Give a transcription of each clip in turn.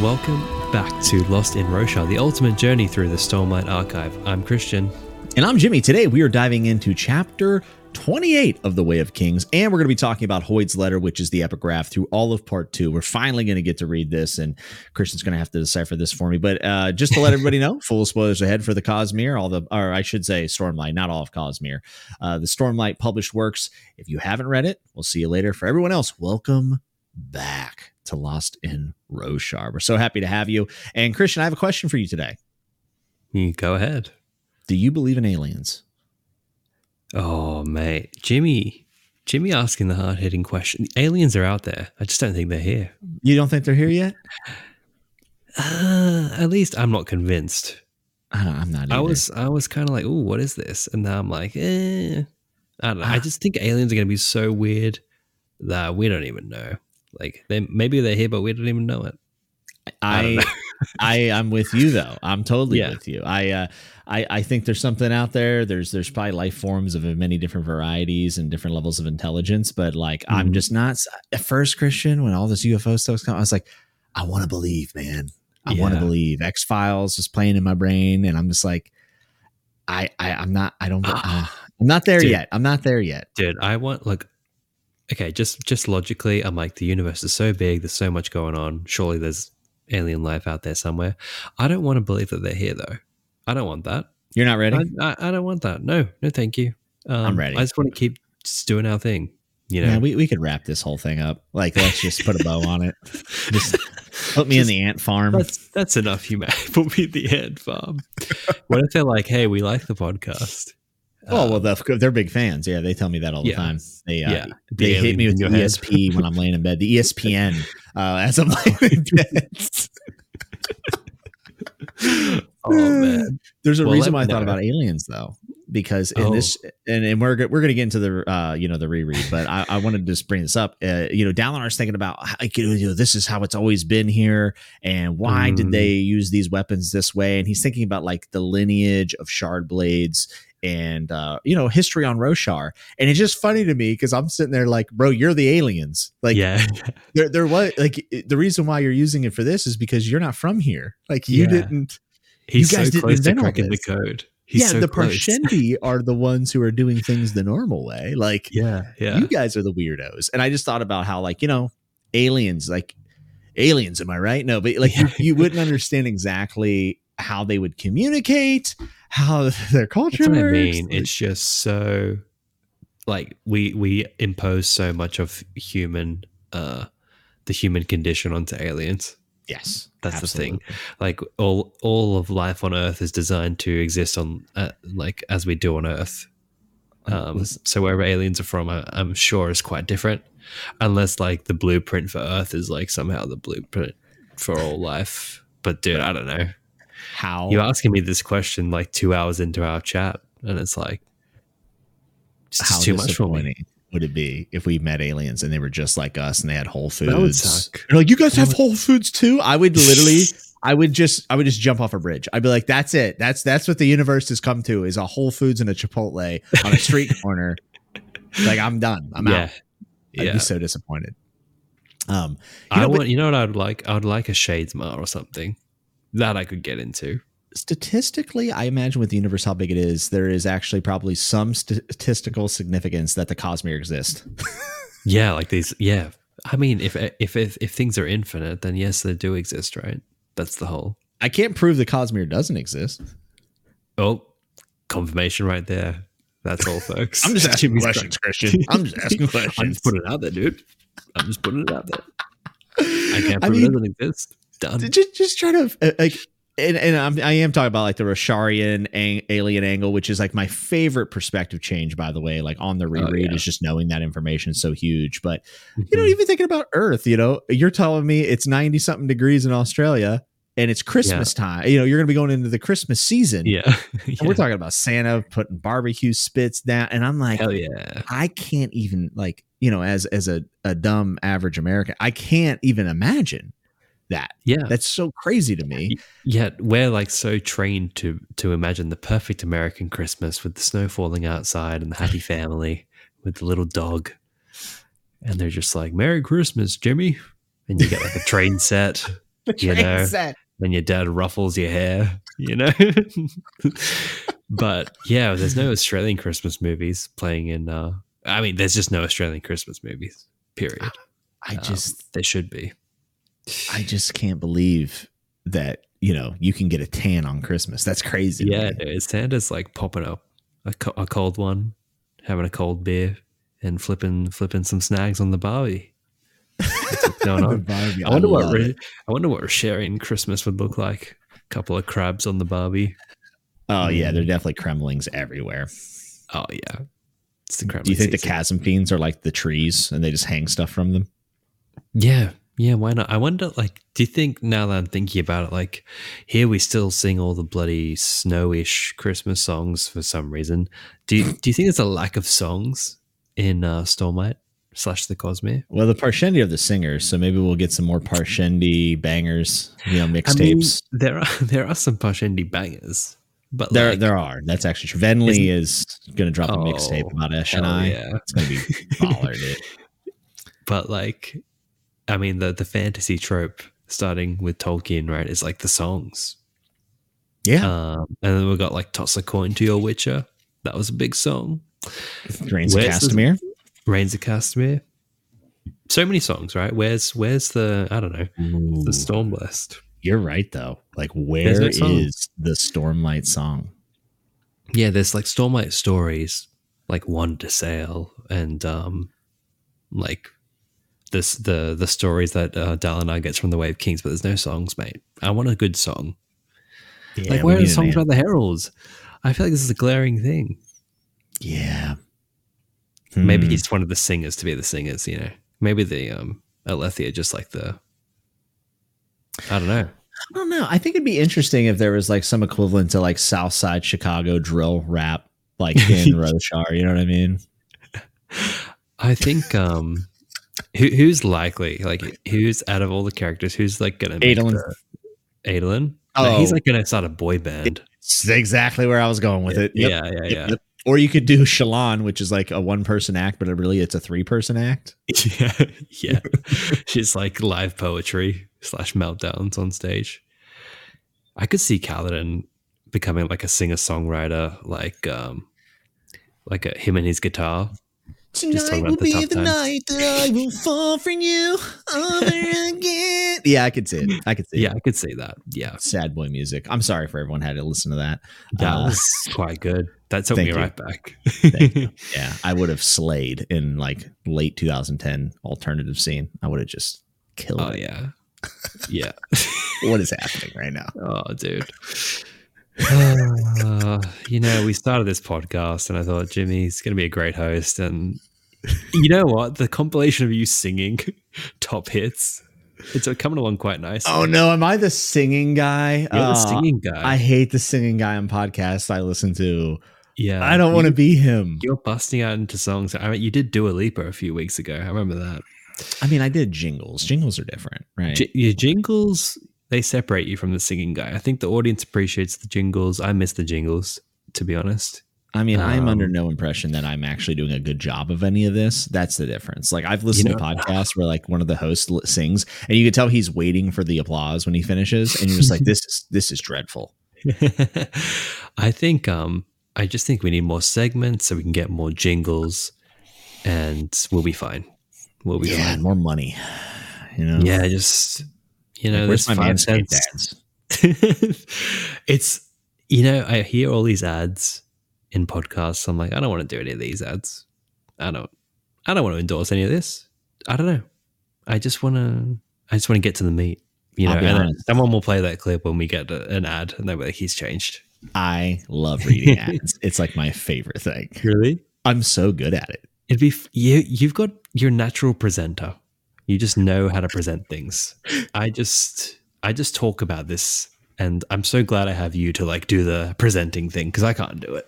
Welcome back to Lost in Roshar, the ultimate journey through the Stormlight Archive. I'm Christian. And I'm Jimmy. Today we are diving into Chapter 28 of The Way of Kings, and we're going to be talking about Hoid's letter, which is the epigraph through all of Part 2. We're finally going to get to read this, and Christian's going to have to decipher this for me. But just to let everybody know, full spoilers ahead for the Cosmere, Stormlight, not all of Cosmere. The Stormlight published works. If you haven't read it, we'll see you later. For everyone else, welcome back to Lost in Roshar. We're so happy to have you. And Christian, I have a question for you today. Go ahead. Do you believe in aliens? Oh, mate. Jimmy asking the hard-hitting question. Aliens are out there. I just don't think they're here. You don't think they're here yet? At least I'm not convinced. I'm not either. I was kind of like, ooh, what is this? And now I'm like, I don't know. I just think aliens are going to be so weird that we don't even know. Like, maybe they're here, but we don't even know it. I don't know. I'm with you though. I'm totally with you. I think there's something out there. There's probably life forms of many different varieties and different levels of intelligence. But like, I'm just not at first, Christian, when all this UFO stuff's coming, I was like, I want to believe, man. I want to believe. X-Files was playing in my brain, and I'm just like, I'm not there yet, dude. I want like. Okay, just logically, I'm like, the universe is so big. There's so much going on. Surely there's alien life out there somewhere. I don't want to believe that they're here, though. I don't want that. You're not ready? I don't want that. No, thank you. I'm ready. I just want to keep just doing our thing. You know, we could wrap this whole thing up. Like, let's just put a bow on it. Just put me in the ant farm. That's enough, you man. Put me in the ant farm. What if they're like, hey, we like the podcast? Oh, well, they're big fans. Yeah, they tell me that all the time. They hit me with the ESP when I'm laying in bed. The ESPN as I'm laying in bed. Oh, man. There's a reason why I thought about aliens, though, because in this, and we're going to get into the, the reread, but I wanted to just bring this up. Dalinar's thinking about, this is how it's always been here, and why did they use these weapons this way? And he's thinking about, like, the lineage of Shardblades and, history on Roshar. And it's just funny to me because I'm sitting there like, bro, you're the aliens. Like, they're what? Like, the reason why you're using it for this is because you're not from here. Like, you didn't. He's you guys so close to cracking the code. He's so the Parshendi are the ones who are doing things the normal way. Like, you guys are the weirdos. And I just thought about how, like, aliens, am I right? No, but like, you wouldn't understand exactly how they would communicate, how their culture works. That's what I mean. It's just so, like, we impose so much of the human condition onto aliens. Yes, that's absolutely. The thing. Like all of life on Earth is designed to exist on, like as we do on Earth. So wherever aliens are from, I'm sure is quite different, unless like the blueprint for Earth is like somehow the blueprint for all life. But dude, I don't know. How you're asking me this question like 2 hours into our chat, and it's like how too much for me. Would it be if we met aliens and they were just like us and they had Whole Foods? That would suck. They're like, you guys have Whole Foods too? I would literally, I would just jump off a bridge. I'd be like, that's it. That's what the universe has come to, is a Whole Foods and a Chipotle on a street corner. Like, I'm done. I'm out. I'd be so disappointed. You know what I'd like? I'd like a Shadesmar or something that I could get into. Statistically, I imagine with the universe how big it is, there is actually probably some statistical significance that the Cosmere exists. Like these. Yeah, I mean, if things are infinite, then yes, they do exist, right? That's the whole. I can't prove the Cosmere doesn't exist. Oh, confirmation right there. That's all, folks. I'm just asking questions, Christian. I'm just asking questions. I'm just putting it out there, dude. I'm just putting it out there. I can't prove it doesn't exist. Done. Just try to like. And I am talking about like the Rosharian alien angle, which is like my favorite perspective change, by the way, like on the reread is just knowing that information is so huge. But, even thinking about Earth, you're telling me it's 90 something degrees in Australia and it's Christmas time. You're going to be going into the Christmas season. Yeah. And we're talking about Santa putting barbecue spits down. And I'm like, I can't even like, as a dumb average American, I can't even imagine. That's so crazy to me. Yet we're like so trained to imagine the perfect American Christmas with the snow falling outside and the happy family with the little dog, and they're just like, Merry Christmas, Jimmy, and you get like a train set The train set. Then your dad ruffles your hair, you know. But yeah, there's no Australian Christmas movies playing in. I mean, there's just no Australian Christmas movies. Period. I just there should be. I just can't believe that you can get a tan on Christmas. That's crazy. Yeah, it's Santa's like popping up a cold one, having a cold beer, and flipping some snags on the barbie. No, no. I wonder what Rosharian Christmas would look like. A couple of crabs on the barbie. Oh yeah, they're definitely Kremlings everywhere. Oh yeah, it's the Kremlings. Do you think the chasm fiends are like the trees and they just hang stuff from them? Yeah, why not? I wonder. Like, do you think, now that I'm thinking about it, like here we still sing all the bloody snowish Christmas songs for some reason. Do you think there's a lack of songs in Stormlight? / the Cosmere. Well, the Parshendi are the singers, so maybe we'll get some more Parshendi bangers, mixtapes. I mean, there are some Parshendi bangers, but there are. That's actually true. Venly is going to drop a mixtape about Eshonai. Yeah. It's going to be baller, dude. But like, I mean, the fantasy trope starting with Tolkien, right? Is like the songs. Yeah, and then we got like toss a coin to your Witcher. That was a big song. Drains of Castamere. Reigns of Castamere. So many songs, right? Where's the, I don't know, the Stormblessed? You're right, though. Like, where is the Stormlight song? Yeah, there's like Stormlight stories, like One to Sail, and like this the stories that Dalinar gets from The Way of Kings. But there's no songs, mate. I want a good song. Yeah, like, where are the songs about the heralds? I feel like this is a glaring thing. Yeah. Maybe he's one of the singers to be the singers, you know. Maybe the Alethea just like the... I don't know. I think it'd be interesting if there was like some equivalent to like Southside Chicago drill rap, like in Roshar, you know what I mean? I think who's likely? Like, who's out of all the characters, who's like going to... Adolin? Oh. No, he's like going to start a boy band. It's exactly where I was going with it. Yep. Yeah. Yep. Or you could do Shallan, which is like a one-person act, but really it's a three-person act. Yeah. She's like live poetry / meltdowns on stage. I could see Kaladin becoming like a singer-songwriter, like him and his guitar. Tonight will be the night that I will fall for you over again. Yeah, I could see it. I could see that. Yeah. Sad boy music. I'm sorry for everyone who had to listen to that. That was quite good. That took me right back. Yeah, I would have slayed in like late 2010 alternative scene. I would have just killed it. Yeah. What is happening right now? Oh, dude. We started this podcast and I thought Jimmy's going to be a great host, and you know what? The compilation of you singing top hits, it's coming along quite nicely. Oh no, am I the singing guy? You're the singing guy. I hate the singing guy on podcasts I listen to. Yeah, I don't want to be him. You're busting out into songs. I mean, you did Dua Lipa a few weeks ago. I remember that. I mean, I did jingles. Jingles are different, right? Your jingles... They separate you from the singing guy. I think the audience appreciates the jingles. I miss the jingles, to be honest. I mean, I'm under no impression that I'm actually doing a good job of any of this. That's the difference. Like, I've listened to podcasts where like one of the hosts sings and you can tell he's waiting for the applause when he finishes. And you're just like, this is dreadful. I think, I just think we need more segments so we can get more jingles and we'll be fine. We'll be fine. More money, Yeah. Just... There's my Manscaped ads. It's, I hear all these ads in podcasts. I'm like, I don't want to do any of these ads. I don't want to endorse any of this. I don't know. I just want to get to the meat. And someone will play that clip when we get an ad and they'll be like, he's changed. I love reading ads. It's like my favorite thing. Really? I'm so good at it. It'd be, you've got your natural presenter. You just know how to present things. I just talk about this, and I'm so glad I have you to like do the presenting thing because I can't do it.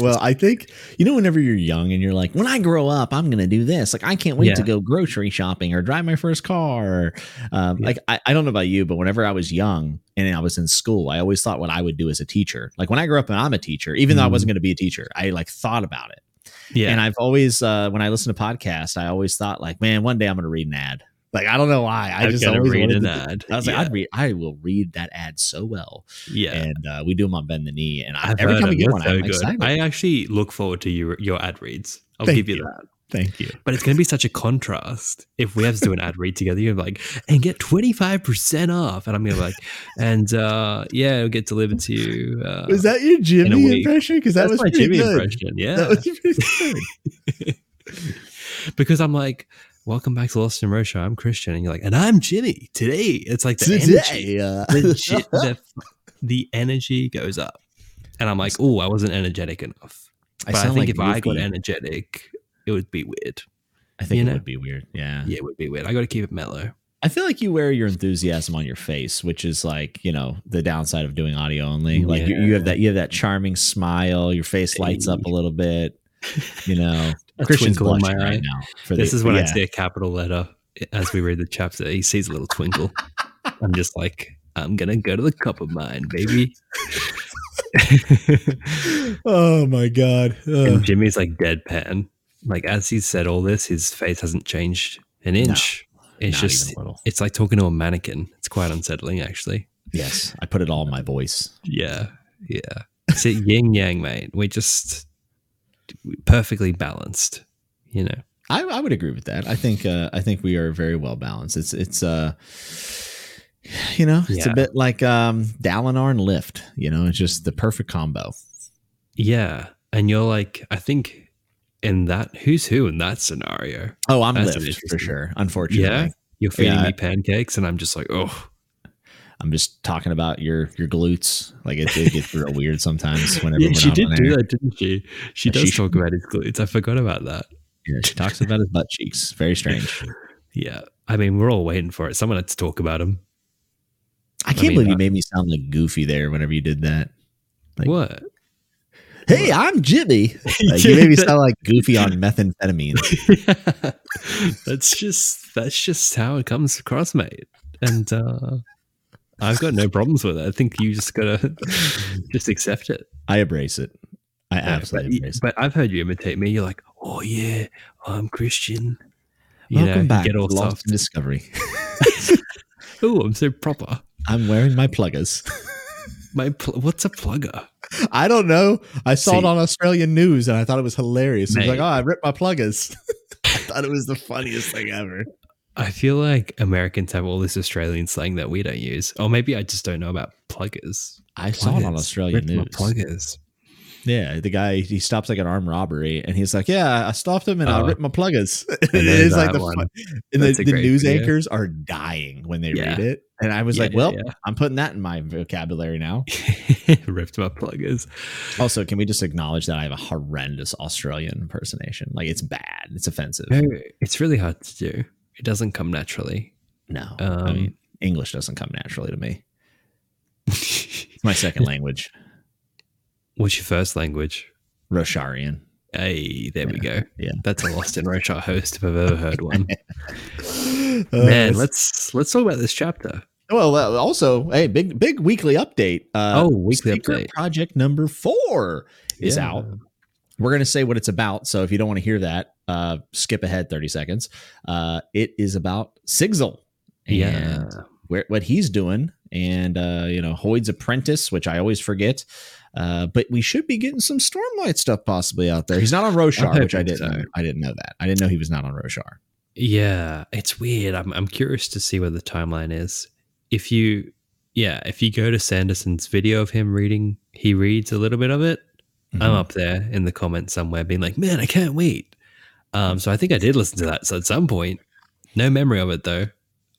Well, I think, whenever you're young and you're like, when I grow up, I'm going to do this. Like, I can't wait to go grocery shopping or drive my first car. Like, I don't know about you, but whenever I was young and I was in school, I always thought what I would do as a teacher. Like when I grew up and I'm a teacher, even though I wasn't going to be a teacher, I like thought about it. Yeah. And I've always, when I listen to podcasts, I always thought like, man, one day I'm going to read an ad. Like, I don't know why. I just always read an ad. I was like, I will read that ad so well. Yeah. And we do them on Bend the Knee. And every time we get one, I'm excited. I actually look forward to your ad reads. I'll give you that. Thank you. But it's going to be such a contrast if we have to do an ad read together. You're like, and get 25% off. And I'm going to be like, and yeah, it'll get delivered to you. Was that your Jimmy impression? Because that was my Jimmy impression. Yeah. That was pretty good. Because I'm like, welcome back to Lost in Roshar. I'm Christian. And you're like, and I'm Jimmy. Today, it's like the energy. The energy goes up. And I'm like, oh, I wasn't energetic enough. But I think like if I got energetic, it would be weird. I think it would be weird. Yeah. Yeah, it would be weird. I got to keep it mellow. I feel like you wear your enthusiasm on your face, which is like, you know, the downside of doing audio only. Like you have that charming smile. Your face lights up a little bit. You know, Christian's blushing right now. This is when I see a capital letter as we read the chapter. He sees a little twinkle. I'm just like, I'm going to go to the cup of mine, baby. Oh my God. And Jimmy's like deadpan. Like as he said all this, his face hasn't changed an inch. No, it's just, it's like talking to a mannequin. It's quite unsettling, actually. Yes, I put it all in my voice. Yeah, yeah. It's a yin yang, mate. We're just perfectly balanced, you know. I would agree with that. I think we are very well balanced. It's a bit like Dalinar and Lyft. You know, it's just the perfect combo. Yeah, and you're like, I think. In that, who's who in that scenario? Oh, I'm Lyft for sure. Unfortunately, yeah, you're feeding me pancakes, and I'm just like, oh, I'm just talking about your glutes. Like it gets real weird sometimes. Whenever she did do that, didn't she? She does talk about his glutes. I forgot about that. Yeah, she talks about his butt cheeks. Very strange. Yeah, I mean, we're all waiting for it. Someone had to talk about him. I can't believe you made me sound like Goofy there whenever you did that. Like, what? Hey, I'm Jimmy. Like, you maybe sound like Goofy on methamphetamine. Yeah. That's just how it comes across, mate. And I've got no problems with it. I think you just gotta just accept it. I embrace it. I absolutely embrace it. But I've heard you imitate me. You're like, oh yeah, I'm Christian. Welcome back. Get all Lost in Discovery. Oh, I'm so proper. I'm wearing my pluggers. What's a plugger? I don't know. I saw it on Australian news and I thought it was hilarious. Mate. I was like, oh, I ripped my pluggers. I thought it was the funniest thing ever. I feel like Americans have all this Australian slang that we don't use. Or maybe I just don't know about pluggers. I saw it on Australian news. Pluggers. Yeah, the guy, he stops like an armed robbery and he's like, yeah, I stopped him and I ripped my pluggers. It is like the news anchors are dying when they read it. And I was I'm putting that in my vocabulary now. Ripped my pluggers. Also, can we just acknowledge that I have a horrendous Australian impersonation? Like, it's bad. It's offensive. It's really hard to do. It doesn't come naturally. No. I mean, English doesn't come naturally to me. It's my second language. What's your first language? Rosharian. Hey, there we go. Yeah, that's a Lost in Roshar host if I've ever heard one. Man, let's talk about this chapter. Well, also, hey, big weekly update. Weekly update. Project number 4 is out. We're going to say what it's about. So if you don't want to hear that, skip ahead 30 seconds. It is about Sigzel. Yeah, what he's doing, and Hoid's apprentice, which I always forget. But we should be getting some Stormlight stuff possibly out there. He's not on Roshar, which I didn't know. I didn't know that. I didn't know he was not on Roshar. Yeah, it's weird. I'm curious to see where the timeline is. If you go to Sanderson's video of him reading, he reads a little bit of it. Mm-hmm. I'm up there in the comments somewhere being like, man, I can't wait. So I think I did listen to that. So at some point, no memory of it though.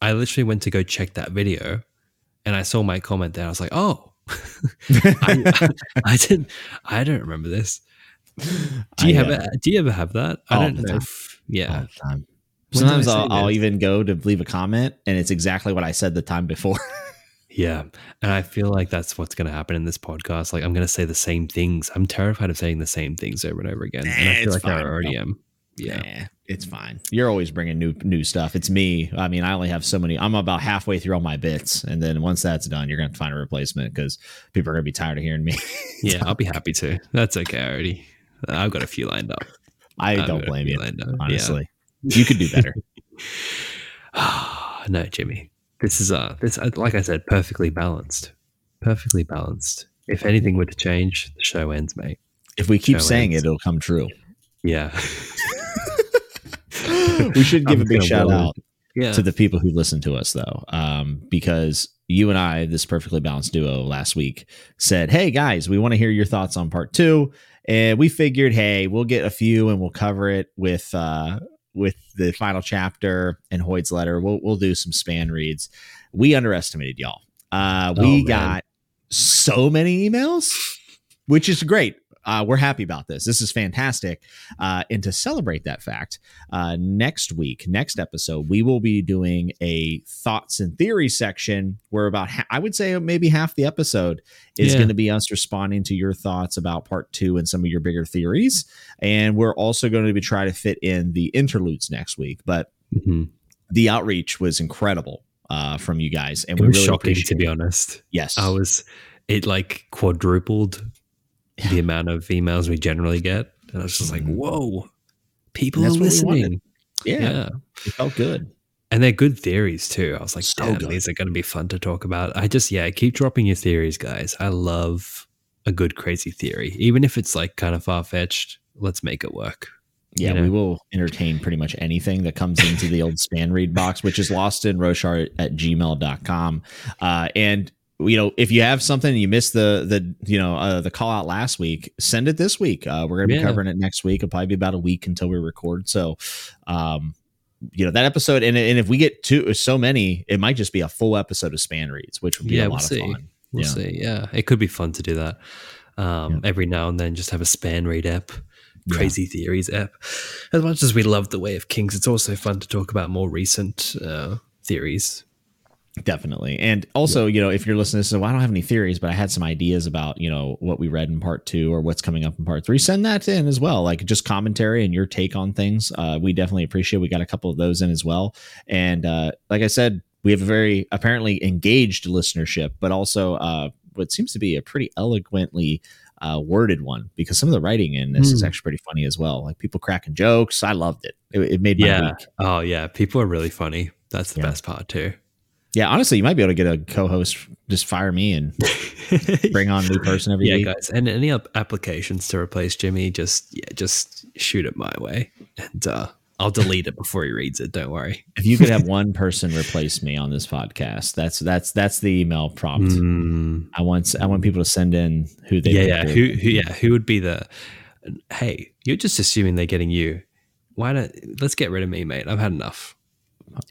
I literally went to go check that video and I saw my comment there. I was like, oh, I don't remember this. Do you ever have that? I don't know. Yeah. Sometimes I'll even go to leave a comment and it's exactly what I said the time before. Yeah. And I feel like that's what's going to happen in this podcast. Like I'm going to say the same things. I'm terrified of saying the same things over and over again. And I feel like I already am. Yeah. It's fine. You're always bringing new stuff. It's me. I mean, I only have so many. I'm about halfway through all my bits. And then once that's done, you're going to find a replacement because people are going to be tired of hearing me. Yeah, I'll be happy to. That's okay already. I've got a few lined up. I don't blame you, honestly. Yeah. You could do better. No, Jimmy, this is this, like I said, perfectly balanced. Perfectly balanced. If anything were to change, the show ends, mate. If we keep saying it, it'll come true. Yeah. We should give a big shout out to the people who listen to us, though, because you and I, this perfectly balanced duo last week, said, hey, guys, we want to hear your thoughts on part two. And we figured, hey, we'll get a few and we'll cover it with the final chapter and Hoid's letter. We'll do some span reads. We underestimated y'all. We got so many emails, which is great. We're happy about this. This is fantastic. And to celebrate that fact, next week, next episode, we will be doing a thoughts and theory section where about, I would say maybe half the episode is going to be us responding to your thoughts about part two and some of your bigger theories. And we're also going to be trying to fit in the interludes next week. But the outreach was incredible from you guys. And it was really shocking, to be honest. Yes. It like quadrupled the amount of emails we generally get, and I was just like, whoa, people are listening. Yeah, it felt good, and they're good theories too. I was like, so damn, these are going to be fun to talk about. I just keep dropping your theories, guys. I love a good crazy theory, even if it's like kind of far-fetched. Let's make it work. Yeah, we will entertain pretty much anything that comes into the old span read box, which is lostinroshar@gmail.com. And if you have something and you missed the call out last week, send it this week. We're going to be covering it next week. It'll probably be about a week until we record. So, that episode, and if we get so many, it might just be a full episode of Span Reads, which would be a lot of fun. We'll see. Yeah. It could be fun to do that. Every now and then just have a Span Read app, crazy theories app. As much as we love The Way of Kings, it's also fun to talk about more recent theories. Definitely. And also, if you're listening to this, well, I don't have any theories, but I had some ideas about, what we read in part two or what's coming up in part three, send that in as well. Like just commentary and your take on things. We definitely appreciate it. We got a couple of those in as well. And like I said, we have a very apparently engaged listenership, but also what seems to be a pretty eloquently worded one, because some of the writing in this is actually pretty funny as well. Like people cracking jokes. I loved it. It made my week. Oh yeah. People are really funny. That's the best part too. Yeah, honestly, you might be able to get a co-host, just fire me and bring on a new person every week. Yeah, guys, and any applications to replace Jimmy, just shoot it my way, and I'll delete it before he reads it. Don't worry. If you could have one person replace me on this podcast, that's the email prompt. I want people to send in who they who would be the, hey, you're just assuming they're getting you. Why don't let's get rid of me, mate? I've had enough.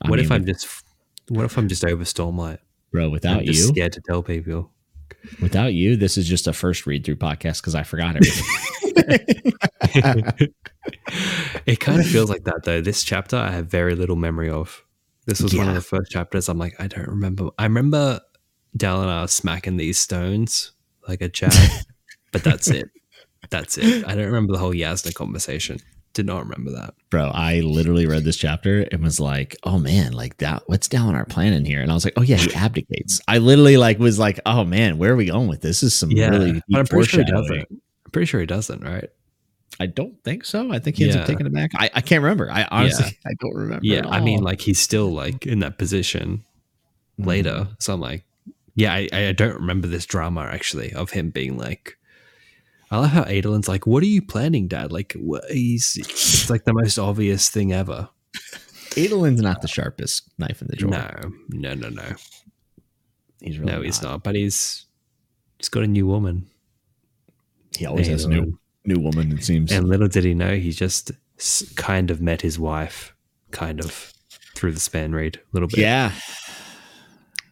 What if I'm just over Stormlight? Bro, without you, scared to tell people. Without you, this is just a first read through podcast because I forgot everything. It kind of feels like that, though. This chapter I have very little memory of. This was one of the first chapters. I'm like, I don't remember. I remember Dalinar smacking these stones like a chap, but that's it. That's it. I don't remember the whole Jasnah conversation. Did not remember that. Bro, I literally read this chapter and was like, oh man, like that, what's down on our plan in here? And I was like, oh yeah, he abdicates. I literally was like, oh man, where are we going with this? This is some really deep foreshadowing. I'm pretty sure he doesn't, right? I don't think so. I think he ends up taking it back. I can't remember. I honestly, I don't remember. Yeah, I mean, like he's still like in that position later. So I'm like, I don't remember this drama actually of him being like, I love how Adolin's like, what are you planning, Dad? Like, it's like the most obvious thing ever. Adolin's not the sharpest knife in the drawer. No. He's really he's not. But he's got a new woman. He always has a new woman, it seems. And little did he know, he just kind of met his wife, kind of, through the span read a little bit. Yeah.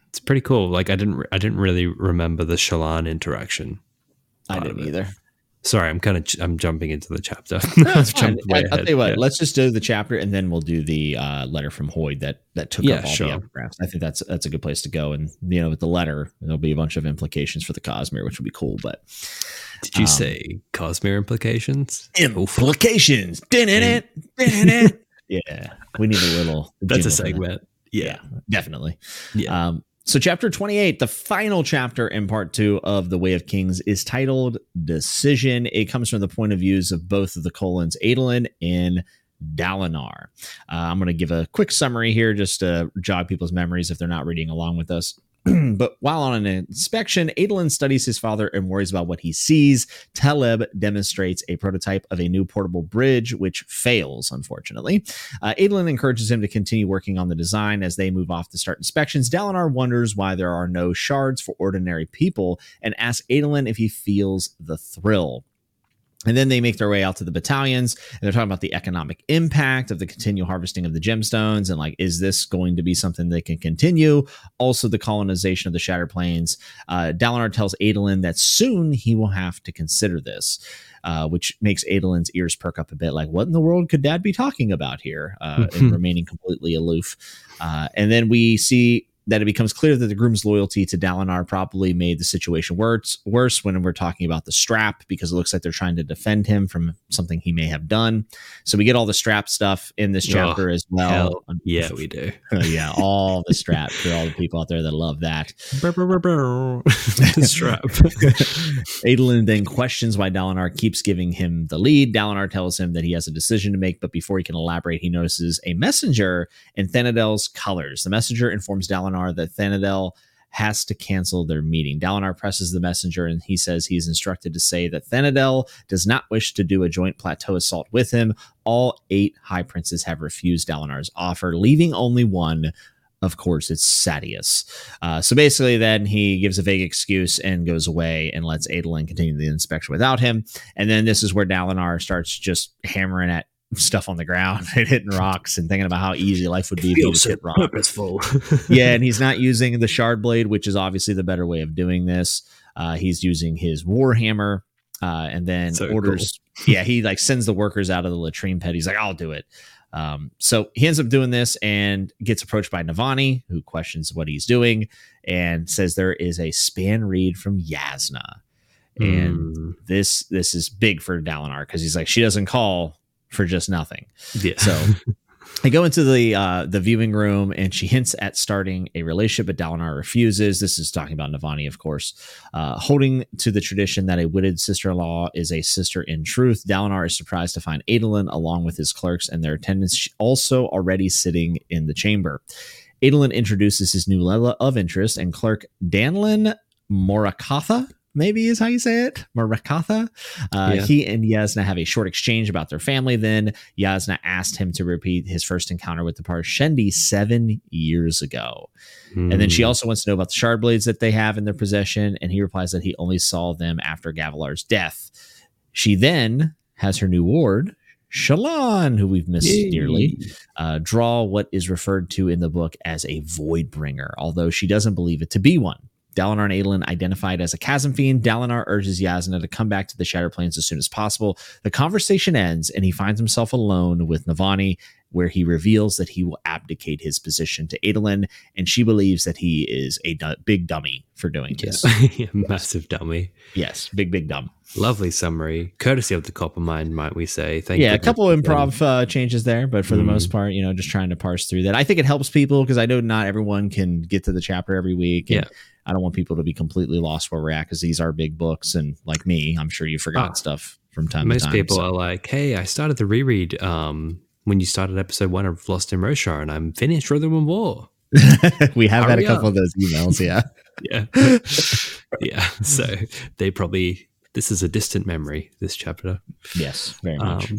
It's pretty cool. Like, I didn't really remember the Shallan interaction. I didn't either. Sorry, I'm jumping into the chapter. No, I'll tell you what, let's just do the chapter and then we'll do the letter from Hoid that took up all the epigraphs. I think that's a good place to go. And with the letter, there'll be a bunch of implications for the Cosmere, which will be cool. But did you say Cosmere implications? Implications. Yeah, we need a little. That's a segment. That. Yeah, definitely. Yeah. So chapter 28, the final chapter in part two of The Way of Kings, is titled Decision. It comes from the point of views of both of the Colons, Adolin and Dalinar. I'm going to give a quick summary here just to jog people's memories if they're not reading along with us. But while on an inspection, Adolin studies his father and worries about what he sees. Taleb demonstrates a prototype of a new portable bridge, which fails, unfortunately. Adolin encourages him to continue working on the design as they move off to start inspections. Dalinar wonders why there are no shards for ordinary people and asks Adolin if he feels the thrill. And then they make their way out to the battalions, and they're talking about the economic impact of the continual harvesting of the gemstones. And like, is this going to be something that can continue? Also, the colonization of the Shattered Plains. Dalinar tells Adolin that soon he will have to consider this, which makes Adolin's ears perk up a bit. Like, what in the world could dad be talking about here? And remaining completely aloof. And then we see that it becomes clear that the groom's loyalty to Dalinar probably made the situation worse when we're talking about the strap, because it looks like they're trying to defend him from something he may have done. So we get all the strap stuff in this chapter as well. Hell, yeah, we do. Yeah, all the strap for all the people out there that love that. Strap. Adolin then questions why Dalinar keeps giving him the lead. Dalinar tells him that he has a decision to make, but before he can elaborate, he notices a messenger in Thanadel's colors. The messenger informs Dalinar that Thanadel has to cancel their meeting. Dalinar presses the messenger, and he says he is instructed to say that Thanadel does not wish to do a joint plateau assault with him. All 8 high princes have refused Dalinar's offer, leaving only one. Of course, it's Sadius. So basically, then he gives a vague excuse and goes away and lets Adolin continue the inspection without him. And then this is where Dalinar starts just hammering at stuff on the ground and hitting rocks and thinking about how easy life would be if you just hit rocks. Purposeful. Yeah, and he's not using the shard blade, which is obviously the better way of doing this. He's using his warhammer, and then so orders. Cool. Yeah, he like sends the workers out of the latrine pit. He's like, I'll do it. So he ends up doing this and gets approached by Navani, who questions what he's doing and says there is a spanreed from Jasnah. And this is big for Dalinar, because he's like, she doesn't call for just nothing. Yeah. So I go into the viewing room, and she hints at starting a relationship, but Dalinar refuses. This is talking about Navani, of course. Holding to the tradition that a wedded sister-in-law is a sister in truth, Dalinar is surprised to find Adolin along with his clerks and their attendants also already sitting in the chamber. Adolin introduces his new level of interest, and clerk Danlin Morakatha, maybe is how you say it, Marakatha. He and Jasnah have a short exchange about their family. Then Jasnah asked him to repeat his first encounter with the Parshendi 7 years ago. And then she also wants to know about the Shardblades that they have in their possession, and he replies that he only saw them after Gavilar's death. She then has her new ward, Shallan, who we've missed dearly, draw what is referred to in the book as a Voidbringer, although she doesn't believe it to be one. Dalinar and Adolin identified as a chasm fiend. Dalinar urges Jasnah to come back to the Shattered Plains as soon as possible. The conversation ends, and he finds himself alone with Navani, where he reveals that he will abdicate his position to Adolin, and she believes that he is a big dummy for doing this. Yes. Massive dummy. Yes, big dumb. Lovely summary, courtesy of the copper mine, might we say. Thank you. A couple of improv changes there, but for the most part, you know, just trying to parse through that. I think it helps people, because I know not everyone can get to the chapter every week. And I don't want people to be completely lost where we're at, because these are big books, and like me, I'm sure you forgot stuff from time to time. Most people are like, hey, I started the reread when you started episode 1 of Lost in Roshar, and I'm finished Rhythm of War. We have had a couple of those emails, yeah. So they probably, this is a distant memory, this chapter. Yes, very much.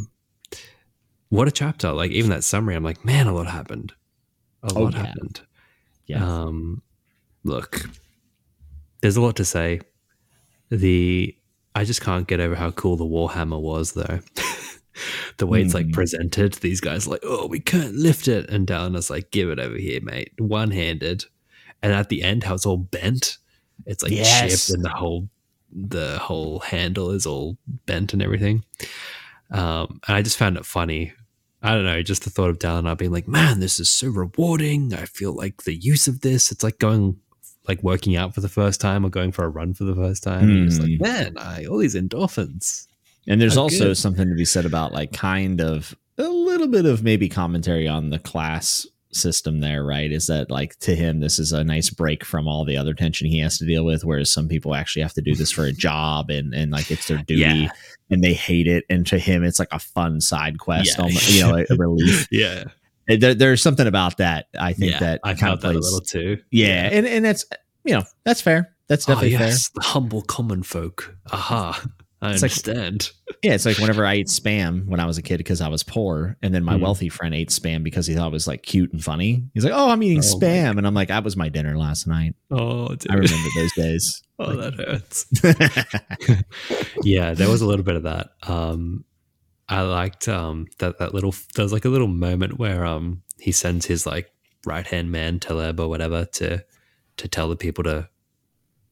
What a chapter. Like, even that summary, I'm like, man, a lot happened. A lot happened. Yeah. Look, there's a lot to say. I just can't get over how cool the Warhammer was, though. The way it's like presented, these guys are like, oh, we can't lift it, and Dalinar's like, give it over here, mate, one-handed. And at the end, how it's all bent, it's like chipped, and the whole handle is all bent and everything. And I just found it funny. I don't know, just the thought of Dalinar being like, man, this is so rewarding. I feel like the use of this, it's like going, like working out for the first time or going for a run for the first time. And it's like, man, all these endorphins. And there's also something to be said about like kind of a little bit of maybe commentary on the class system there, right? Is that like to him, this is a nice break from all the other tension he has to deal with, whereas some people actually have to do this for a job and like it's their duty and they hate it. And to him, it's like a fun side quest, almost, you know, a relief. There's something about that. I think that I felt that a little too. And that's, you know, that's fair. That's definitely fair. The humble common folk. I understand. Like, it's like whenever I ate spam when I was a kid because I was poor, and then my wealthy friend ate spam because he thought it was like cute and funny. He's like, "Oh, I'm eating spam," and I'm like, "That was my dinner last night." Oh, dude. I remember those days. That hurts. There was a little bit of that. I liked that little. There was like a little moment where he sends his like right hand man Taleb or whatever to tell the people to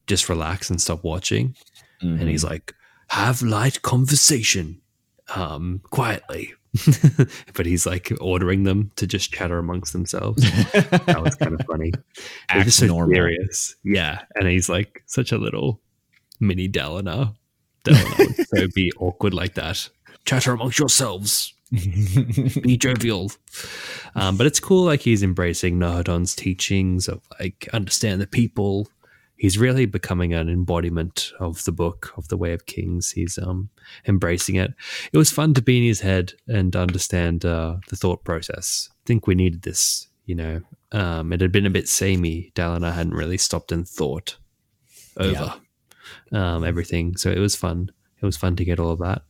just relax and stop watching, and he's like, have light conversation quietly. But he's like ordering them to just chatter amongst themselves. That was kind of funny. It's just so normal. Serious. Yeah. And he's like such a little mini Dalinar. Dalinar would so be awkward like that. Chatter amongst yourselves. Be jovial. But it's cool. Like he's embracing Nahadon's teachings of like understand the people. He's really becoming an embodiment of the book, of The Way of Kings. He's embracing it. It was fun to be in his head and understand the thought process. I think we needed this, you know. It had been a bit samey. Dalinar hadn't really stopped and thought over everything. So it was fun. It was fun to get all of that.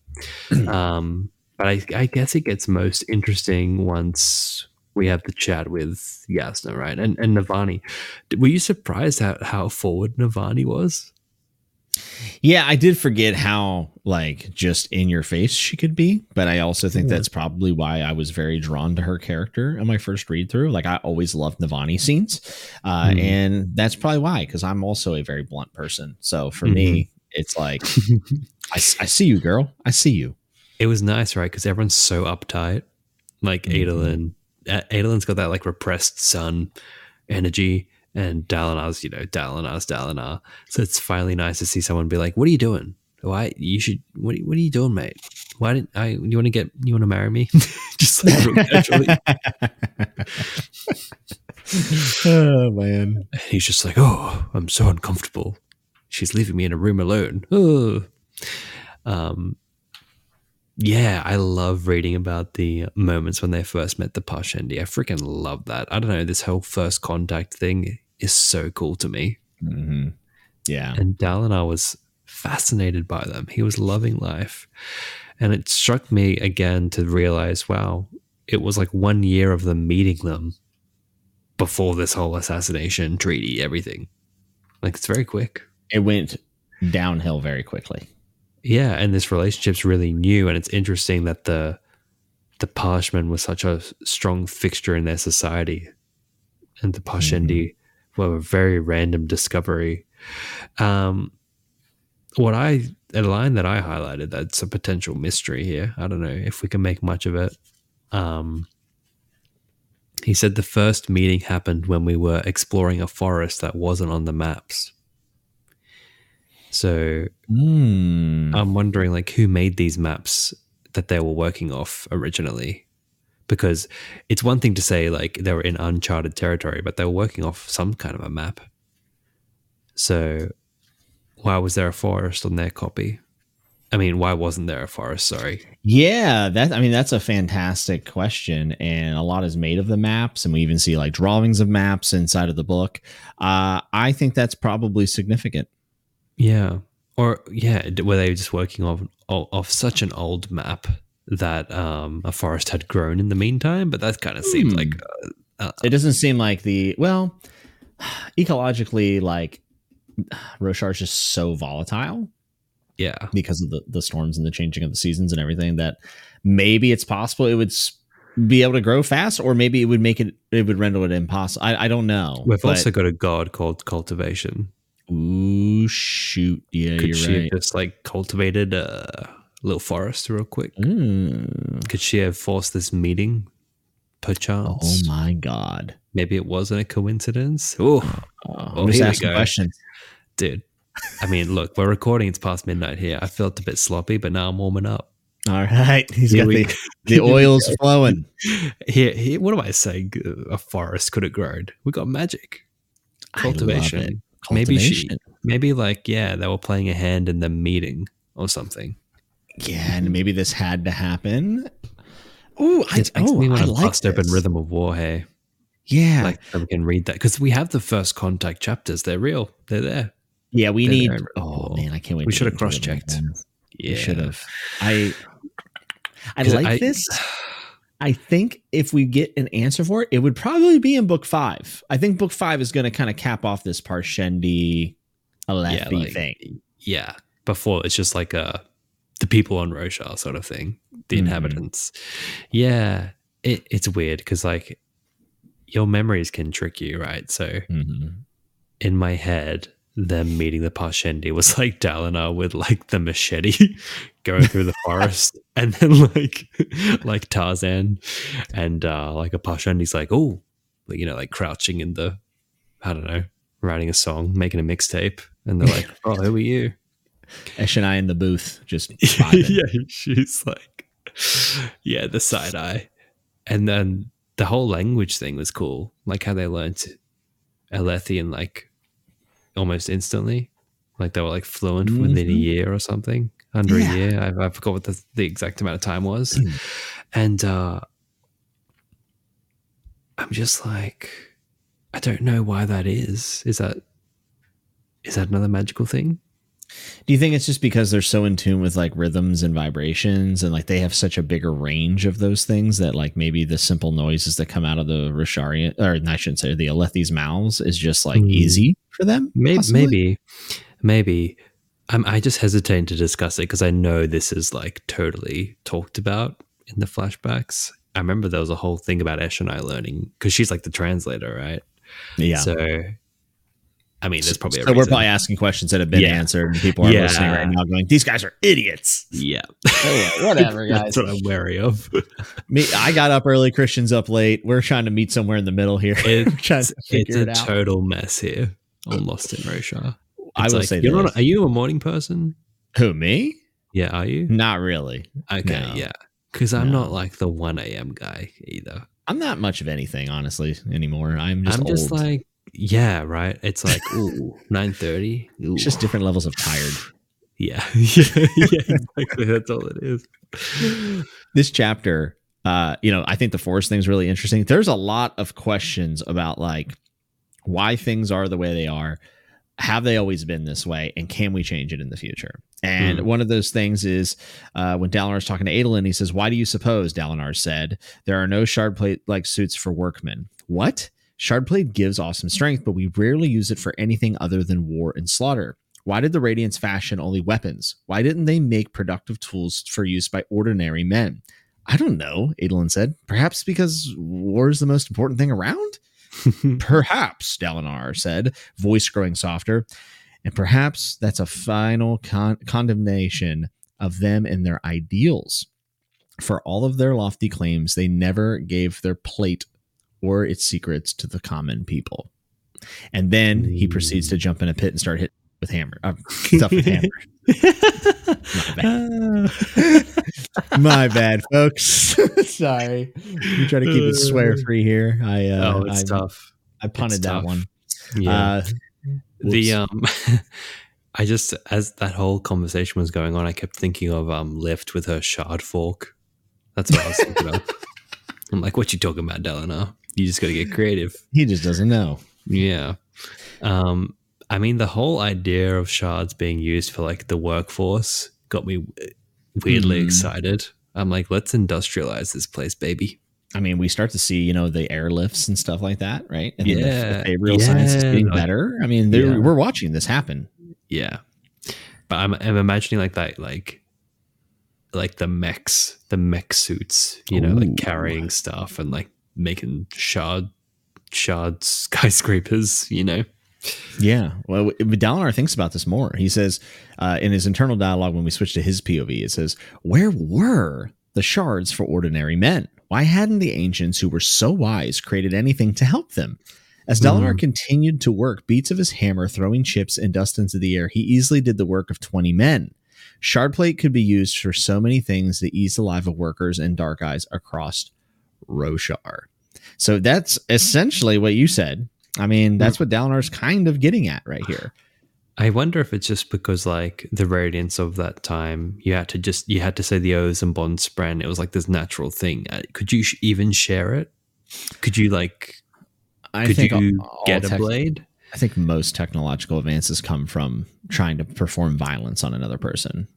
But I guess it gets most interesting once we have the chat with Jasnah, right? And Navani. Were you surprised at how forward Navani was? Yeah, I did forget how, like, just in your face she could be. But I also think that's probably why I was very drawn to her character in my first read through. Like, I always loved Navani scenes. And that's probably why, because I'm also a very blunt person. So for me, it's like, I see you, girl. I see you. It was nice, right? Because everyone's so uptight. Like, Adolin. Adolin's got that like repressed sun energy, and Dalinar's, you know, Dalinar. So it's finally nice to see someone be like, "What are you doing? Why you should? What are you doing, mate? Why didn't I? You want to marry me?" Just like real casually. Oh man, he's just like, "Oh, I'm so uncomfortable. She's leaving me in a room alone." Oh. Yeah, I love reading about the moments when they first met the Parshendi. I freaking love that. I don't know, this whole first contact thing is so cool to me. Mm-hmm. Yeah. And Dalinar was fascinated by them. He was loving life. And it struck me again to realize, wow, it was like 1 year of them meeting them before this whole assassination, treaty, everything. Like, it's very quick. It went downhill very quickly. Yeah, and this relationship's really new, and it's interesting that the Parshmen was such a strong fixture in their society, and the Parshendi were a very random discovery. A line that I highlighted, that's a potential mystery here. I don't know if we can make much of it. He said the first meeting happened when we were exploring a forest that wasn't on the maps. So I'm wondering, like, who made these maps that they were working off originally? Because it's one thing to say, like, they were in uncharted territory, but they were working off some kind of a map. So why was there a forest on their copy? I mean, why wasn't there a forest? Sorry. Yeah, that's a fantastic question. And a lot is made of the maps. And we even see, like, drawings of maps inside of the book. I think that's probably significant. Yeah. Or, yeah, were they just working off such an old map that a forest had grown in the meantime? But that kind of seems like... it doesn't seem like ecologically, like, Roshar is just so volatile. Yeah. Because of the storms and the changing of the seasons and everything, that maybe it's possible it would be able to grow fast, or maybe it would render it impossible. I don't know. We've also got a god called Cultivation. Ooh, shoot. Yeah, you're right. Could she have just, like, cultivated a little forest real quick? Mm. Could she have forced this meeting, perchance? Oh, my God. Maybe it wasn't a coincidence. Ooh. Oh, just asking questions. Dude, I mean, look, we're recording. It's past midnight here. I felt a bit sloppy, but now I'm warming up. All right. He's got the oils flowing. Here, what am I saying? A forest could have grown. We got magic. Cultivation. Maybe they were playing a hand in the meeting or something. Yeah, and maybe this had to happen. Ooh, I want to bust open Rhythm of War, hey? Yeah. We can read that. Because we have the first contact chapters. They're real. They're there. Yeah, I can't wait. We should have cross-checked. Yeah. We should have. I like this. I think if we get an answer for it would probably be in book 5. I think book 5 is going to kind of cap off this Parshendi Alephi thing. Yeah. Before, it's just like the people on Roshar sort of thing. The inhabitants. Yeah. It's weird because your memories can trick you, right? So in my head, them meeting the Parshendi was like Dalinar with the machete going through the forest and then like Tarzan and a Parshendi's crouching in the, writing a song, making a mixtape, and they're like, oh, who are you? Eshonai in the booth just vibing. Yeah, she's the side eye. And then the whole language thing was cool, how they learnt Alethian almost instantly, they were fluent within a year or something, under a year. I forgot what the exact amount of time was. And I'm just I don't know why that is. Is that another magical thing? Do you think it's just because they're so in tune with rhythms and vibrations and they have such a bigger range of those things that maybe the simple noises that come out of the Rosharian, or I shouldn't say the Alethi's mouths, is just easy for them? Maybe. I just hesitate to discuss it because I know this is totally talked about in the flashbacks. I remember there was a whole thing about Eshonai learning because she's the translator, right? Yeah. So... there's probably a reason. We're probably asking questions that have been answered, and people are listening right now going, these guys are idiots. Yeah. Oh, well, whatever, guys. That's what I'm wary of. Me, I got up early, Christian's up late. We're trying to meet somewhere in the middle here. It's a total mess here on Lost in Roshar. I will say this. Are you a morning person? Who, me? Yeah, are you? Not really. Okay, no. Yeah. Because I'm not the 1 a.m. guy either. I'm not much of anything, honestly, anymore. I'm just old. Yeah, right. It's 9:30. It's just different levels of tired. Yeah, exactly. That's all it is. This chapter, I think the forest thing's really interesting. There's a lot of questions about why things are the way they are. Have they always been this way? And can we change it in the future? And one of those things is when Dalinar's talking to Adolin, he says, "Why do you suppose?" Dalinar said, "There are no shard plate suits for workmen." What? Shardblade gives awesome strength, but we rarely use it for anything other than war and slaughter. Why did the Radiants fashion only weapons? Why didn't they make productive tools for use by ordinary men? I don't know, Adolin said. Perhaps because war is the most important thing around? Perhaps, Dalinar said, voice growing softer. And perhaps that's a final condemnation of them and their ideals. For all of their lofty claims, they never gave their plate or its secrets to the common people. And then he proceeds to jump in a pit and start hitting with hammer. Stuff with hammer. My bad, folks. Sorry. We try to keep it swear free here. It's tough. I punted that one. Yeah. I just, as that whole conversation was going on, I kept thinking of Lift with her shard fork. That's what I was thinking of. I'm like, what you talking about, Dalinar? You just got to get creative. He just doesn't know. Yeah. The whole idea of shards being used for the workforce got me weirdly excited. I'm like, let's industrialize this place, baby. We start to see, the airlifts and stuff like that, right? And then the aerial science is getting better. We're watching this happen. Yeah. But I'm imagining the mechs, the mech suits, Ooh. Carrying stuff and making shard skyscrapers, Yeah. Well, Dalinar thinks about this more. He says in his internal dialogue, when we switch to his POV, it says, where were the shards for ordinary men? Why hadn't the ancients who were so wise created anything to help them? As Dalinar continued to work, beats of his hammer throwing chips and dust into the air, he easily did the work of 20 men. Shardplate could be used for so many things that ease the life of workers and dark eyes across Roshar. So that's essentially what you said. I mean, that's what Dalinar's kind of getting at right here. I wonder if it's just because, like, the radiance of that time, you had to say the oaths and bonds spren. It was like this natural thing. Could you even share it? Could you get a blade? I think most technological advances come from trying to perform violence on another person.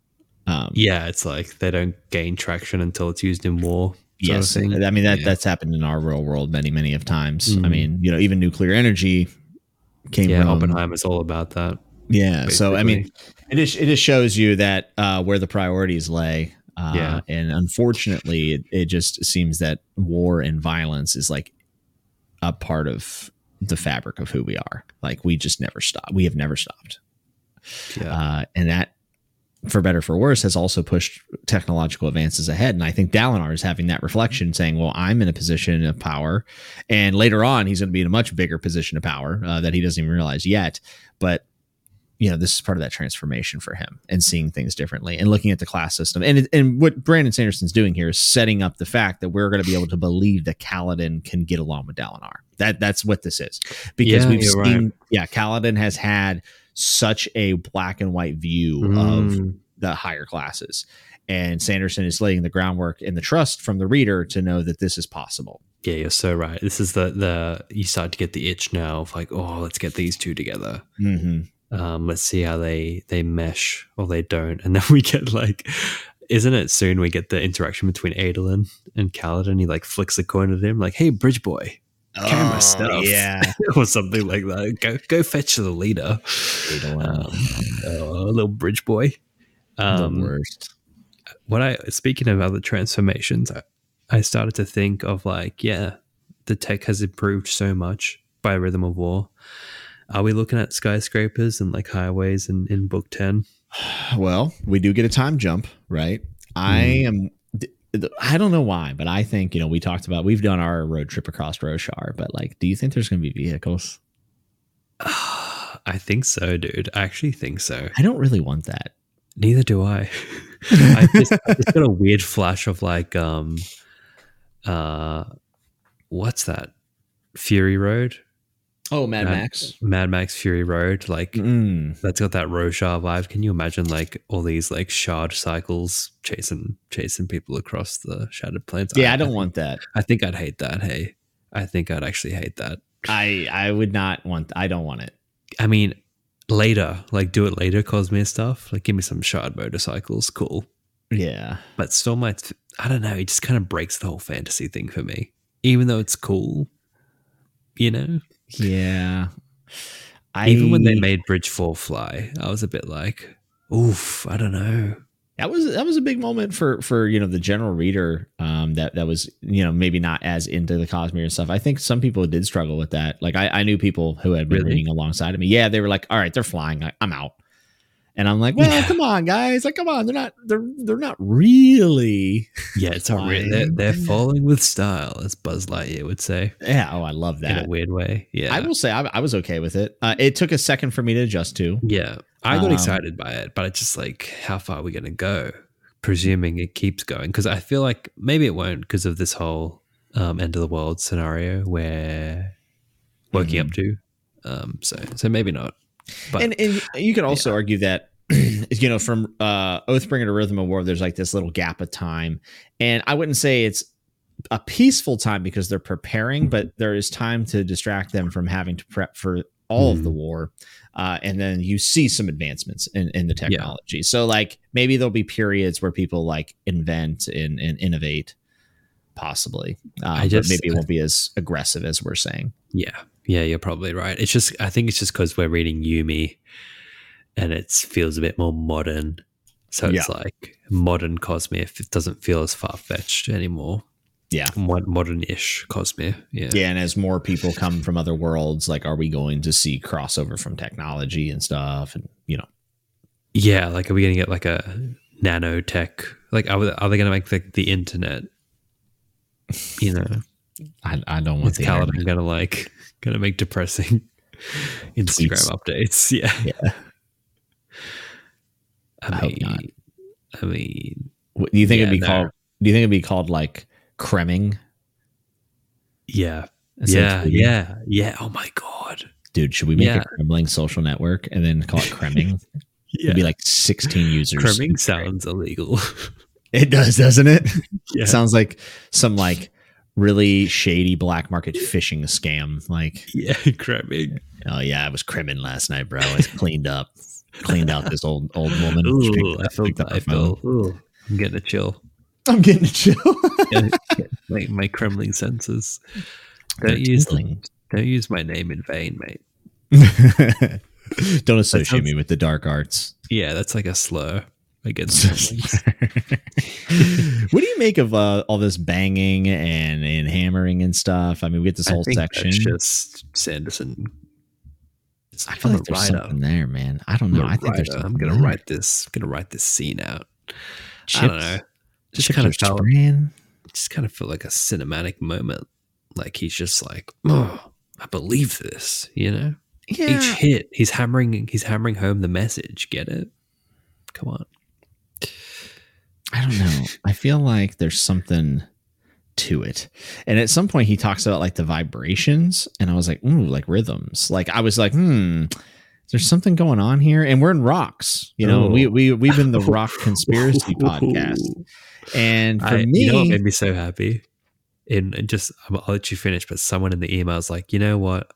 It's like they don't gain traction until it's used in war. Yes, I mean that's happened in our real world many of times. Mm. I mean, even nuclear energy came. Yeah, Oppenheimer's all about that. Yeah, basically. So I mean, it just shows you that where the priorities lay. And unfortunately, it just seems that war and violence is like a part of the fabric of who we are. Like we just never stop. We have never stopped. Yeah, and that, for better or for worse, has also pushed technological advances ahead. And I think Dalinar is having that reflection, saying, well, I'm in a position of power. And later on, he's going to be in a much bigger position of power that he doesn't even realize yet. But, this is part of that transformation for him and seeing things differently and looking at the class system. And what Brandon Sanderson's doing here is setting up the fact that we're going to be able to believe that Kaladin can get along with Dalinar. That's what this is. Because we've seen, right. Kaladin has had such a black and white view of the higher classes, and Sanderson is laying the groundwork and the trust from the reader to know that this is possible. Yeah, you're so right. This is the you start to get the itch now of like, oh, let's get these two together. Mm-hmm. Let's see how they mesh or they don't, and then we get like, isn't it soon we get the interaction between Adolin and Kaladin? He like flicks a coin at him, like, hey, bridge boy. Camera stuff, or something like that. Go fetch the leader. Little bridge boy. The worst. Speaking of other transformations, I started to think of the tech has improved so much by Rhythm of War. Are we looking at skyscrapers and like highways in Book 10? Well, we do get a time jump, right? I don't know why, but I think, we've done our road trip across Roshar, but do you think there's going to be vehicles? I think so, dude. I actually think so. I don't really want that. Neither do I. I just got a weird flash of what's that? Fury Road? Oh, Mad Max. Mad Max Fury Road. That's got that Roshar vibe. Can you imagine all these shard cycles chasing people across the shattered plains? Yeah, I don't want that. I think I'd hate that. Hey, I think I'd actually hate that. I would not want, I don't want it. I mean, later, do it later, Cosmere stuff. Give me some shard motorcycles. Cool. Yeah. But still I don't know. It just kind of breaks the whole fantasy thing for me, even though it's cool, Yeah. Even when they made Bridge 4 fly, I was a bit oof, I don't know. That was a big moment for the general reader that was, maybe not as into the Cosmere stuff. I think some people did struggle with that. I knew people who had been reading alongside of me. Yeah, they were all right, they're flying. I'm out. And I'm come on, guys. Come on. They're not really. Yeah, it's all right. They're falling with style, as Buzz Lightyear would say. Yeah. Oh, I love that. In a weird way. Yeah. I will say I was okay with it. It took a second for me to adjust to. Yeah. I got excited by it, but it's just how far are we going to go? Presuming it keeps going. Because I feel like maybe it won't because of this whole end of the world scenario we're working up to. So maybe not. But, and you could also argue that, from Oathbringer to Rhythm of War, there's this little gap of time. And I wouldn't say it's a peaceful time because they're preparing, but there is time to distract them from having to prep for all of the war. And then you see some advancements in the technology. Yeah. So maybe there'll be periods where people invent and innovate, possibly. But maybe it won't be as aggressive as we're saying. Yeah. Yeah, you're probably right. It's just, I think it's just because we're reading Yumi and it feels a bit more modern. So it's modern Cosmere. It doesn't feel as far-fetched anymore. Yeah. Modern-ish Cosmere. Yeah. Yeah, and as more people come from other worlds, are we going to see crossover from technology and stuff? And, Yeah, are we going to get a nanotech? Are they going to make the internet? I don't want the internet. I'm going to Gonna make depressing Instagram updates. Yeah. I mean, do you think it'd be called? Do you think it'd be called like Kremling? Yeah. Yeah. Oh my god, dude! Should we make a Kremling social network and then call it Kremling? Yeah. It'd be like 16 users. Kremling sounds illegal. It does, doesn't it? Yeah. It sounds like some like really shady black market phishing scam. Like, yeah, Kremling. Oh yeah, I was Kremling last night, bro. I was cleaned up, cleaned out this old woman. Ooh, I feel. Ooh, I'm getting a chill. Yeah, like my Kremling senses. Don't use my name in vain, mate. Don't associate me with the dark arts. Yeah, that's like a slur against Kremlings. What do you make of all this banging and hammering and stuff? I mean, we get this whole section. That's just Sanderson. I feel like there's something there, man. I don't know. I think there's something. I'm gonna write this. Scene out. I don't know. Just kind of feel like a cinematic moment. Like he's just like, oh, I believe this, you know? Yeah. Each hit, he's hammering home the message. Get it? Come on. I don't know. I feel like there's something to it. And at some point he talks about like the vibrations, and I was like, ooh, like rhythms. Like I was like, there's something going on here. And we're in rocks. You know, we've been the rock conspiracy podcast. And for me, you know what made me so happy? And just, I'll let you finish, but someone in the email is like, you know what?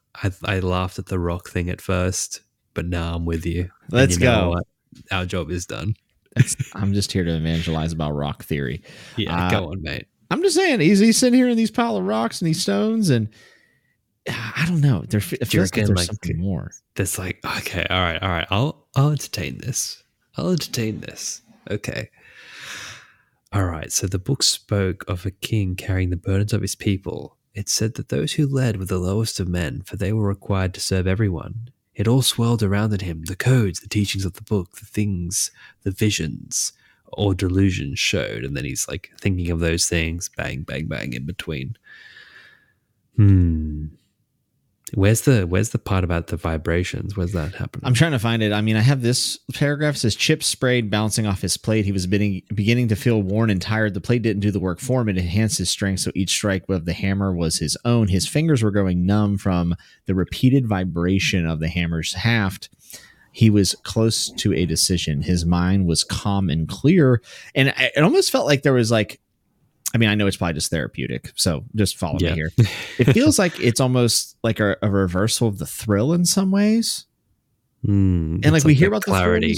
I laughed at the rock thing at first, but now I'm with you. Let's go. Our job is done. I'm just here to evangelize about rock theory. Yeah, go on, mate. I'm just saying, he's sitting here in these pile of rocks and these stones, and I don't know. There feels like there's something more. That's like, okay, all right. I'll entertain this. Okay. All right, so the book spoke of a king carrying the burdens of his people. It said that those who led were the lowest of men, for they were required to serve everyone. It all swirled around in him, the codes, the teachings of the book, the things, the visions, or delusions showed. And then he's like thinking of those things, bang, bang, bang, in between. Where's the part about the vibrations? Where's that happening? I'm trying to find it. I mean, I have this paragraph. It says, chips sprayed bouncing off his plate. He was beginning to feel worn and tired. The plate didn't do the work for him. It enhanced his strength, so each strike of the hammer was his own. His fingers were growing numb from the repeated vibration of the hammer's haft. He was close to a decision. His mind was calm and clear. And it almost felt like there was like, I mean, I know it's probably just therapeutic, so just follow me here. It feels like it's almost like a reversal of the thrill in some ways. And like we hear about clarity.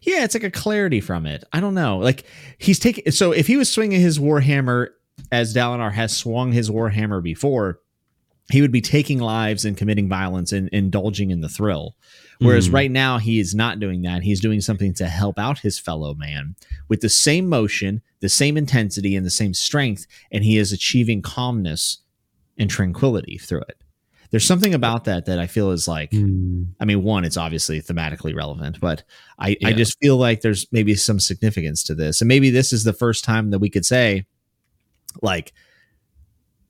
Yeah, it's like a clarity from it. I don't know. Like he's taking. So if he was swinging his warhammer as Dalinar has swung his warhammer before, he would be taking lives and committing violence and indulging in the thrill. Whereas right now he is not doing that. He's doing something to help out his fellow man with the same motion, the same intensity, and the same strength. And he is achieving calmness and tranquility through it. There's something about that I feel is like, I mean, one, it's obviously thematically relevant, but I just feel like there's maybe some significance to this. And maybe this is the first time that we could say like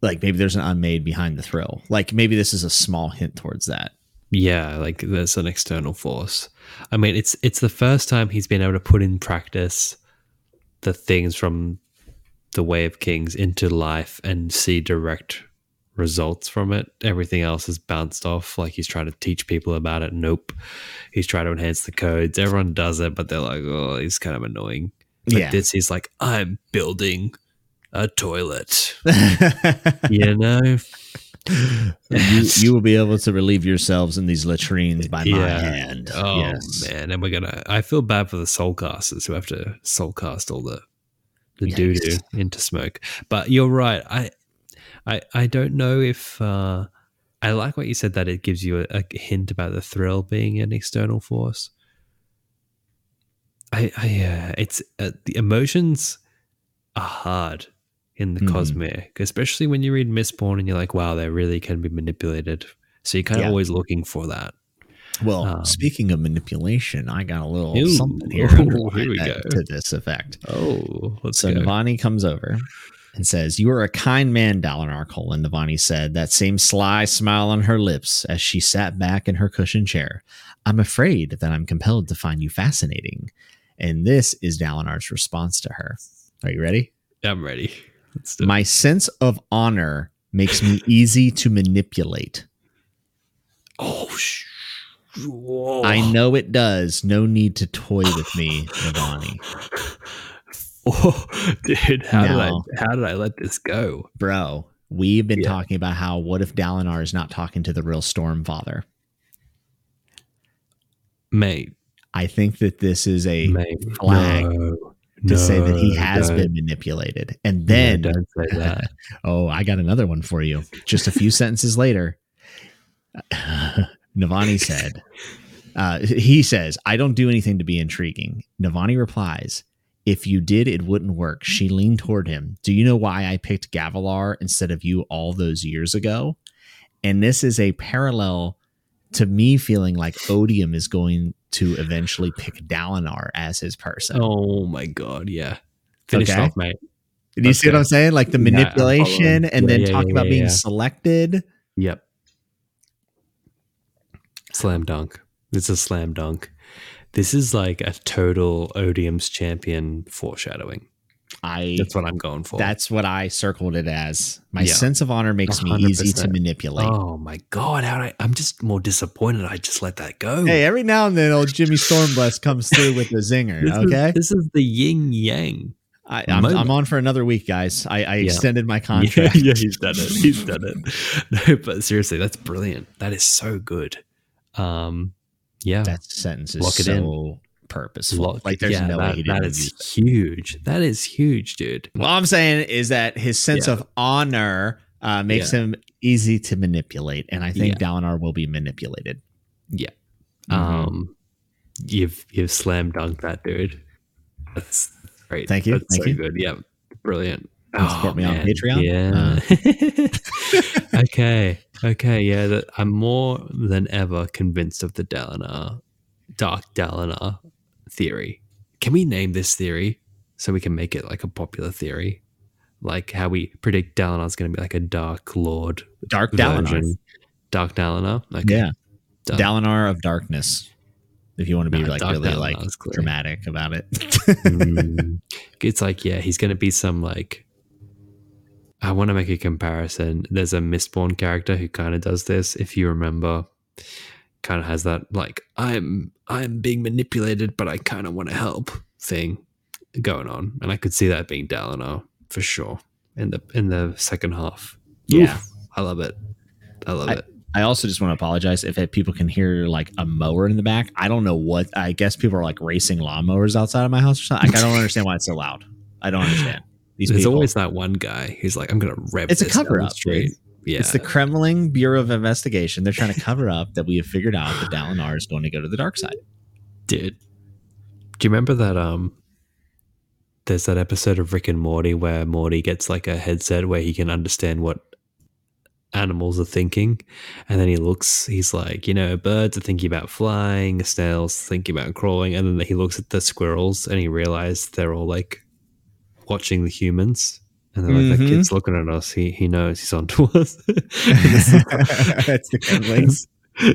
maybe there's an unmade behind the thrill. Like maybe this is a small hint towards that. Yeah, like there's an external force. I mean, it's the first time he's been able to put in practice the things from The Way of Kings into life and see direct results from it. Everything else is bounced off. Like he's trying to teach people about it. Nope. He's trying to enhance the codes. Everyone does it, but they're like, oh, he's kind of annoying. But this, he's like, I'm building a toilet. You know? you will be able to relieve yourselves in these latrines by my hand. Oh man, and we're gonna. I feel bad for the soulcasters who have to soulcast all the doo doo into smoke. But you're right. I don't know if I like what you said that it gives you a hint about the thrill being an external force. It's the emotions are hard in the Cosmere, especially when you read Mistborn and you're like, wow, they really can be manipulated. So you're kind of always looking for that. Well, speaking of manipulation, I got a little something here. Oh, here we go. To this effect. Oh, let's go. Navani comes over and says, you are a kind man, Dalinar Colin, Navani said, that same sly smile on her lips as she sat back in her cushioned chair. I'm afraid that I'm compelled to find you fascinating. And this is Dalinar's response to her. Are you ready? I'm ready. Let's do it. My sense of honor makes me easy to manipulate. Oh, whoa. I know it does. No need to toy with me, Navani. Oh, dude, how did I let this go? Bro, we've been talking about how what if Dalinar is not talking to the real Stormfather? Mate. I think that this is a flag to say that he has been manipulated. And then, don't say that. Oh, I got another one for you. Just a few sentences later, Navani said, he says, I don't do anything to be intriguing. Navani replies, if you did, it wouldn't work. She leaned toward him. Do you know why I picked Gavilar instead of you all those years ago? And this is a parallel to me feeling like Odium is going to eventually pick Dalinar as his person. Oh my God. Yeah. Finish off, mate. Do you see what I'm saying? Like the manipulation and then talking about being selected. Yep. Slam dunk. It's a slam dunk. This is like a total Odium's champion foreshadowing. That's what I'm going for. That's what I circled it as. My sense of honor makes 100%. Me easy to manipulate. Oh my God. I'm just more disappointed. I just let that go. Hey, every now and then old Jimmy Stormblast comes through with a zinger. This is the yin yang. I'm on for another week, guys. I extended my contract. Yeah, he's done it. He's done it. No, but seriously, that's brilliant. That is so good. That sentence is so purposeful. Like there's no way he didn't. That is huge. That is huge, dude. What I'm saying is that his sense of honor makes him easy to manipulate, and I think Dalinar will be manipulated. Yeah. Mm-hmm. You've slam dunked that, dude. That's great. Thank you. That's Thank so you. Good. Yeah. Brilliant. Support me on Patreon. Yeah. Okay. Yeah. I'm more than ever convinced of the Dark Dalinar theory. Can we name this theory so we can make it like a popular theory? Like how we predict Dalinar is going to be like a Dark Lord. Dark version. Dalinar. Dark Dalinar. Okay. Yeah. Dalinar of Darkness. If you want to be like really Dalinar, like dramatic about it. It's like, he's going to be some like, I want to make a comparison. There's a Mistborn character who kind of does this. If you remember, kind of has that like, I'm being manipulated, but I kind of want to help thing going on. And I could see that being Dalinar for sure in the second half. Yeah. Oof, I love it. I love it. I also just want to apologize if people can hear like a mower in the back. I don't know what, I guess people are like racing lawnmowers outside of my house or something. Like, I don't understand why it's so loud. I don't understand. There's always that one guy who's like, I'm going to rev this. It's a cover up. Yeah. It's the Kremlings Bureau of Investigation. They're trying to cover up that we have figured out that Dalinar is going to go to the dark side. Dude. Do you remember that there's that episode of Rick and Morty where Morty gets like a headset where he can understand what animals are thinking, and then he's like, birds are thinking about flying, snails thinking about crawling, and then he looks at the squirrels and he realizes they're all like watching the humans, and they're like, that kid's looking at us, he knows he's onto us. That's the Kremlings.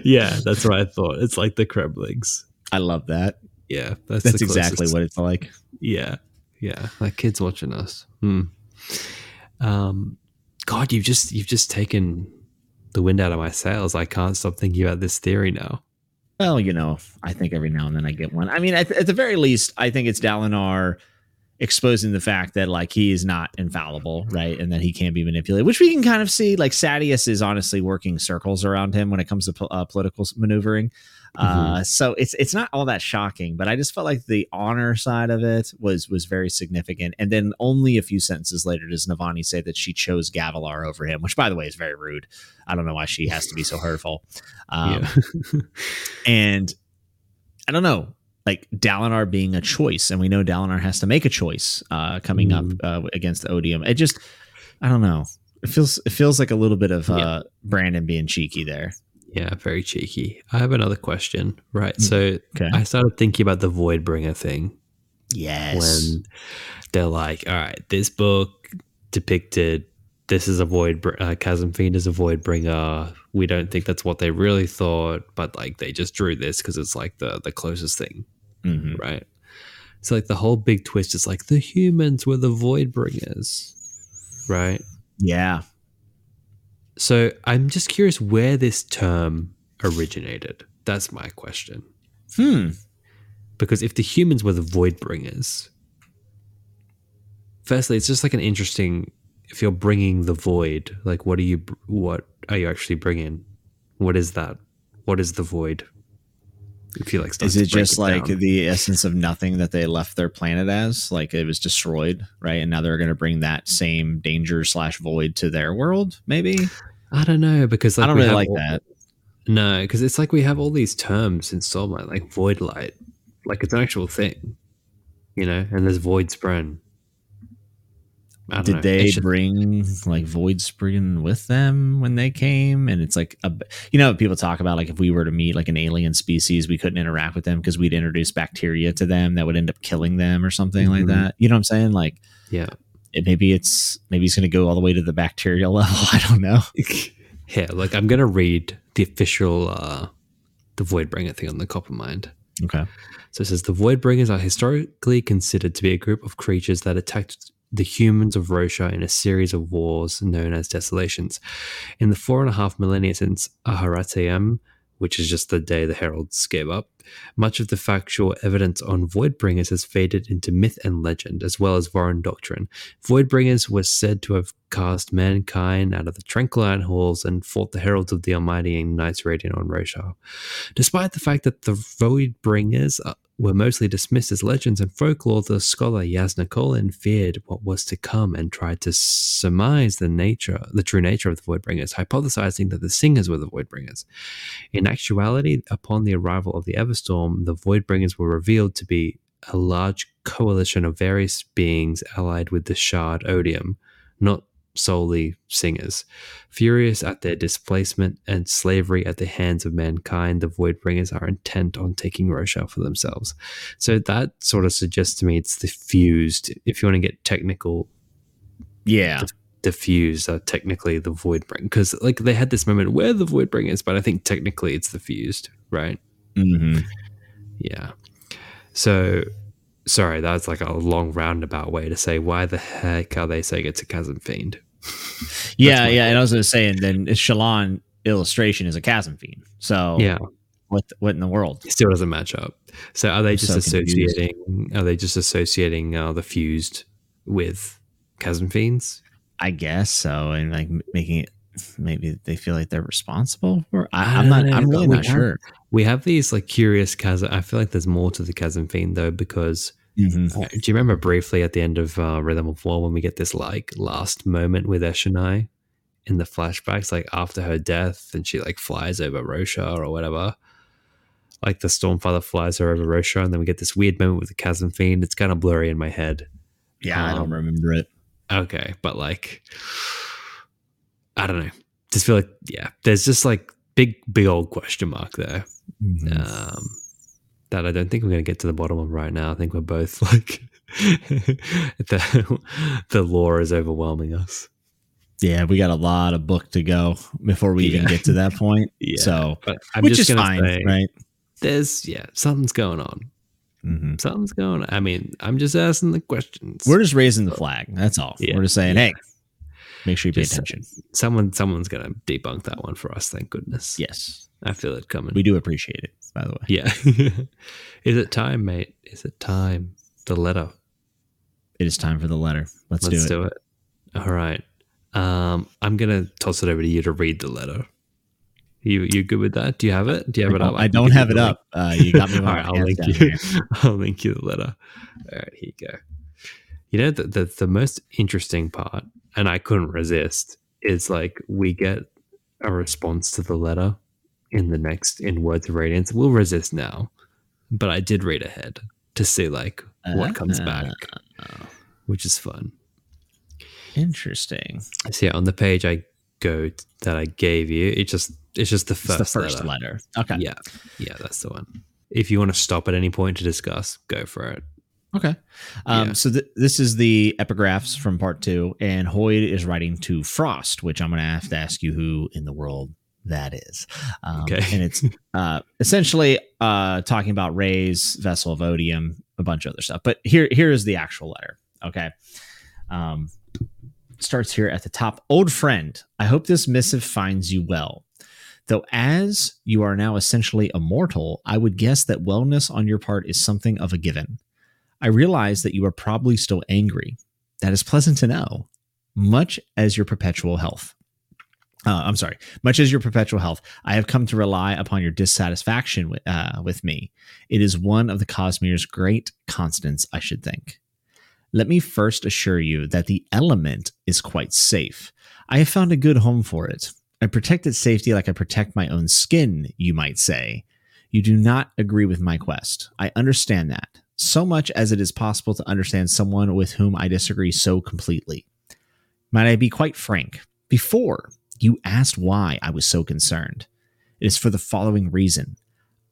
Yeah, that's what I thought. It's like the Kremlings. I love that. Yeah, that's exactly what it's like. Yeah, that kid's watching us. God, you've just taken the wind out of my sails. I can't stop thinking about this theory now. Well, I think every now and then I get one. I mean, at the very least, I think it's Dalinar exposing the fact that like he is not infallible, right? And that he can be manipulated, which we can kind of see. Like Sadius is honestly working circles around him when it comes to political maneuvering. So it's not all that shocking, but I just felt like the honor side of it was very significant. And then only a few sentences later does Navani say that she chose Gavilar over him, which by the way is very rude. I don't know why she has to be so hurtful. And I don't know, like Dalinar being a choice, and we know Dalinar has to make a choice coming up against Odium. It just, I don't know. It feels like a little bit of Brandon being cheeky there. Yeah, very cheeky. I have another question, right? So I started thinking about the Voidbringer thing. Yes. When they're like, all right, this book depicted this is a Chasm Fiend is a Voidbringer. We don't think that's what they really thought, but like they just drew this because it's like the closest thing, right? So like the whole big twist is like the humans were the Voidbringers, right? Yeah. So I'm just curious where this term originated. That's my question. Because if the humans were the Voidbringers, firstly, it's just like an interesting, if you're bringing the void, like what are you actually bringing? What is that? What is the void? If you like, is it just like the essence of nothing that they left their planet as? Like it was destroyed, right? And now they're going to bring that same danger slash void to their world, maybe? I don't know, because like I don't really like that. No, because it's like we have all these terms in Soulmite, like void light. Like it's an actual thing, you know? And there's void spren. Did they bring like void spren with them when they came? And it's like, you know, people talk about like if we were to meet like an alien species, we couldn't interact with them because we'd introduce bacteria to them that would end up killing them or something like that. You know what I'm saying? Like, yeah, maybe it's going to go all the way to the bacterial level. I don't know. Yeah. Like I'm going to read the official, the Voidbringer thing on the Copper Mind. Okay. So it says the Voidbringers are historically considered to be a group of creatures that attacked the humans of Roshar in a series of wars known as desolations. In the 4.5 millennia since Aharatayam, which is just the day the heralds gave up, much of the factual evidence on Voidbringers has faded into myth and legend, as well as foreign doctrine. Voidbringers were said to have cast mankind out of the Tranquiline Halls and fought the heralds of the Almighty and Knights Radiant on Roshar. Despite the fact that the Voidbringers were mostly dismissed as legends and folklore, the scholar Jasnah Colin feared what was to come and tried to surmise the true nature of the Voidbringers, hypothesizing that the singers were the Voidbringers. In actuality, upon the arrival of the Everstorm, the Voidbringers were revealed to be a large coalition of various beings allied with the Shard Odium, not solely singers. Furious at their displacement and slavery at the hands of mankind, the Voidbringers are intent on taking Roshar for themselves. So that sort of suggests to me it's the fused, if you want to get technical, the fused are technically the Voidbringer, because like they had this moment where the Voidbringers, but I think technically it's the fused, right? Yeah. So sorry, that's like a long roundabout way to say why the heck are they saying it's a chasm fiend? yeah. And I was going to say, and then Shallan illustration is a chasm fiend. So yeah, what in the world? It still doesn't match up. So are they associating the fused with chasm fiends? I guess so, and like making it. Maybe they feel like they're responsible for. I'm really not sure. We have these like curious chasm. I feel like there's more to the chasm fiend though, because do you remember briefly at the end of Rhythm of War when we get this like last moment with Eshonai in the flashbacks, like after her death, and she like flies over Roshar or whatever. Like the Stormfather flies her over Roshar, and then we get this weird moment with the chasm fiend. It's kind of blurry in my head. Yeah, I don't remember it. Okay, but like, I don't know. Just feel like, yeah, there's just like big old question mark there that I don't think we're going to get to the bottom of right now. I think we're both like the lore is overwhelming us. Yeah, we got a lot of book to go before we even get to that point. So, which is fine, right? There's something's going on. Something's going on. I mean, I'm just asking the questions. We're just raising the flag. That's all. Yeah. We're just saying, hey. Make sure you pay attention. Someone's going to debunk that one for us, thank goodness. Yes. I feel it coming. We do appreciate it, by the way. Yeah. Is it time, mate? Is it time? The letter. It is time for the letter. Let's do it. All right. I'm going to toss it over to you to read the letter. You good with that? Do you have it? Do you have it up? I don't have it up. You got me. All right, I'll link you. I'll link you the letter. All right, here you go. You know, the most interesting part, and I couldn't resist, is like we get a response to the letter in Words of Radiance. We'll resist now, but I did read ahead to see like what comes back, which is fun. Interesting. So yeah, on the page that I gave you, it's just the first letter. Okay. Yeah, that's the one. If you want to stop at any point to discuss, go for it. Okay. So this is the epigraphs from part 2, and Hoid is writing to Frost, which I'm going to have to ask you who in the world that is. Okay. And it's essentially talking about Rayse, Vessel of Odium, a bunch of other stuff. But here is the actual letter. Okay. Starts here at the top. Old friend, I hope this missive finds you well. Though as you are now essentially immortal, I would guess that wellness on your part is something of a given. I realize that you are probably still angry. That is pleasant to know, much as your perpetual health. Much as your perpetual health, I have come to rely upon your dissatisfaction with me. It is one of the Cosmere's great constants, I should think. Let me first assure you that the element is quite safe. I have found a good home for it. I protect its safety like I protect my own skin, you might say. You do not agree with my quest. I understand that, so much as it is possible to understand someone with whom I disagree so completely. Might I be quite frank? Before, you asked why I was so concerned. It is for the following reason.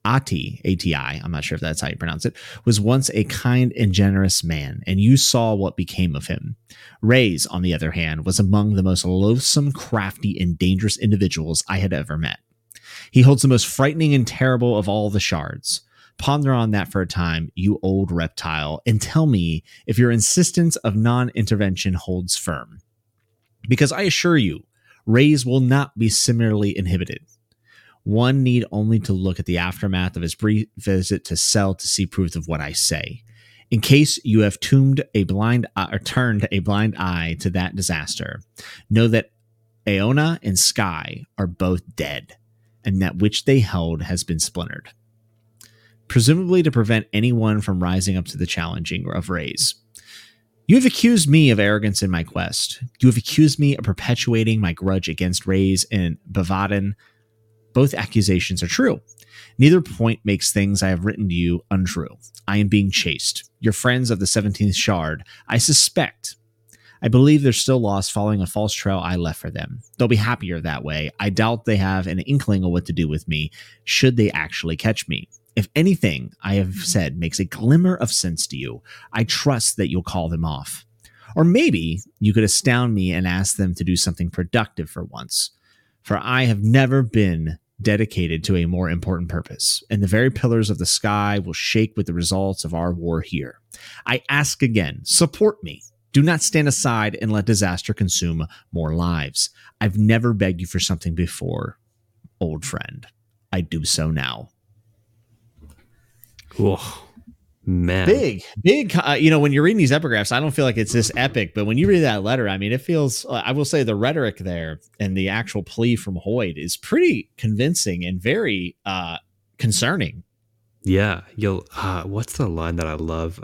Ati, A-T-I, I'm not sure if that's how you pronounce it, was once a kind and generous man, and you saw what became of him. Rayse, on the other hand, was among the most loathsome, crafty, and dangerous individuals I had ever met. He holds the most frightening and terrible of all the shards. Ponder on that for a time, you old reptile, and tell me if your insistence of non-intervention holds firm. Because I assure you, Rayse will not be similarly inhibited. One need only to look at the aftermath of his brief visit to Cell to see proof of what I say. In case you have turned a blind eye to that disaster, know that Aona and Skai are both dead, and that which they held has been splintered. Presumably to prevent anyone from rising up to the challenging of Rayse. You have accused me of arrogance in my quest. You have accused me of perpetuating my grudge against Rayse and Bavadin. Both accusations are true. Neither point makes things I have written to you untrue. I am being chased. Your friends of the 17th Shard, I suspect. I believe they're still lost following a false trail I left for them. They'll be happier that way. I doubt they have an inkling of what to do with me should they actually catch me. If anything I have said makes a glimmer of sense to you, I trust that you'll call them off. Or maybe you could astound me and ask them to do something productive for once. For I have never been dedicated to a more important purpose, and the very pillars of the sky will shake with the results of our war here. I ask again, support me. Do not stand aside and let disaster consume more lives. I've never begged you for something before, old friend. I do so now. Oh, man. Big. When you're reading these epigraphs, I don't feel like it's this epic, but when you read that letter, I mean, it feels, I will say the rhetoric there and the actual plea from Hoid is pretty convincing and very concerning. Yeah. What's the line that I love?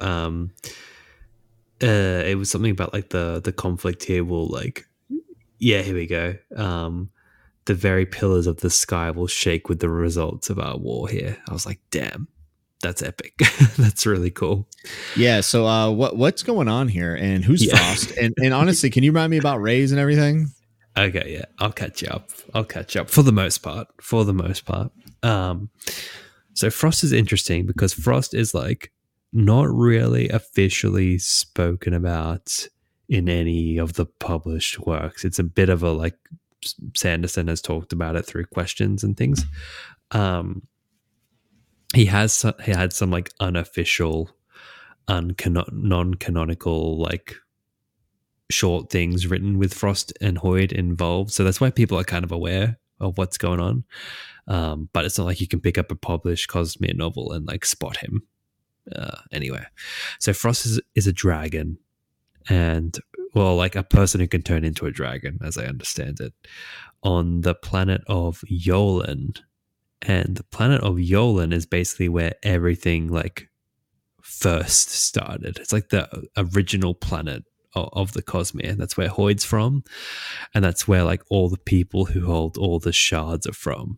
It was something about like the conflict here will like, yeah, here we go. The very pillars of the sky will shake with the results of our war here. I was like, damn. That's epic. That's really cool. Yeah. So what's going on here and who's Frost? And honestly, can you remind me about Rayse and everything? Okay. Yeah. I'll catch up for the most part. So Frost is interesting because Frost is like not really officially spoken about in any of the published works. It's a bit of a, like Sanderson has talked about it through questions and things. He had some like unofficial, non-canonical like short things written with Frost and Hoid involved. So that's why people are kind of aware of what's going on. But it's not like you can pick up a published Cosmere novel and like spot him anywhere. So Frost is a dragon and well, like a person who can turn into a dragon, as I understand it, on the planet of Yolen. And the planet of Yolen is basically where everything like first started. It's like the original planet of the Cosmere. That's where Hoid's from. And that's where like all the people who hold all the shards are from.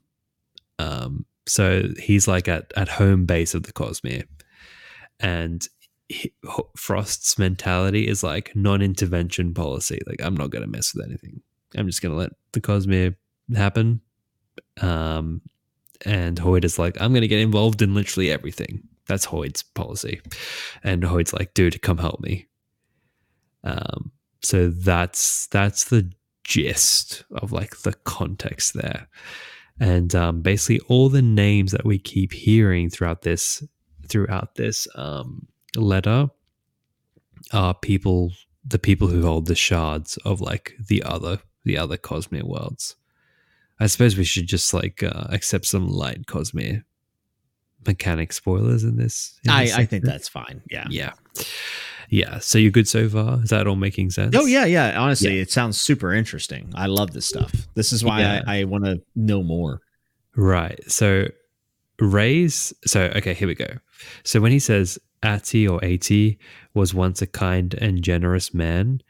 So he's like at home base of the Cosmere. And Frost's mentality is like non-intervention policy. Like, I'm not going to mess with anything. I'm just going to let the Cosmere happen. And Hoid is like, I'm going to get involved in literally everything. That's Hoid's policy. And Hoid's like, dude, come help me. So that's the gist of like the context there. And basically all the names that we keep hearing throughout this letter are the people who hold the shards of like the other Cosmere worlds. I suppose we should just like accept some light Cosmere mechanic spoilers in this. I think that's fine. Yeah. So you're good so far? Is that all making sense? Oh yeah. Honestly, It sounds super interesting. I love this stuff. This is why I want to know more. Right. So Rayse. So okay, here we go. So when he says Ati was once a kind and generous man,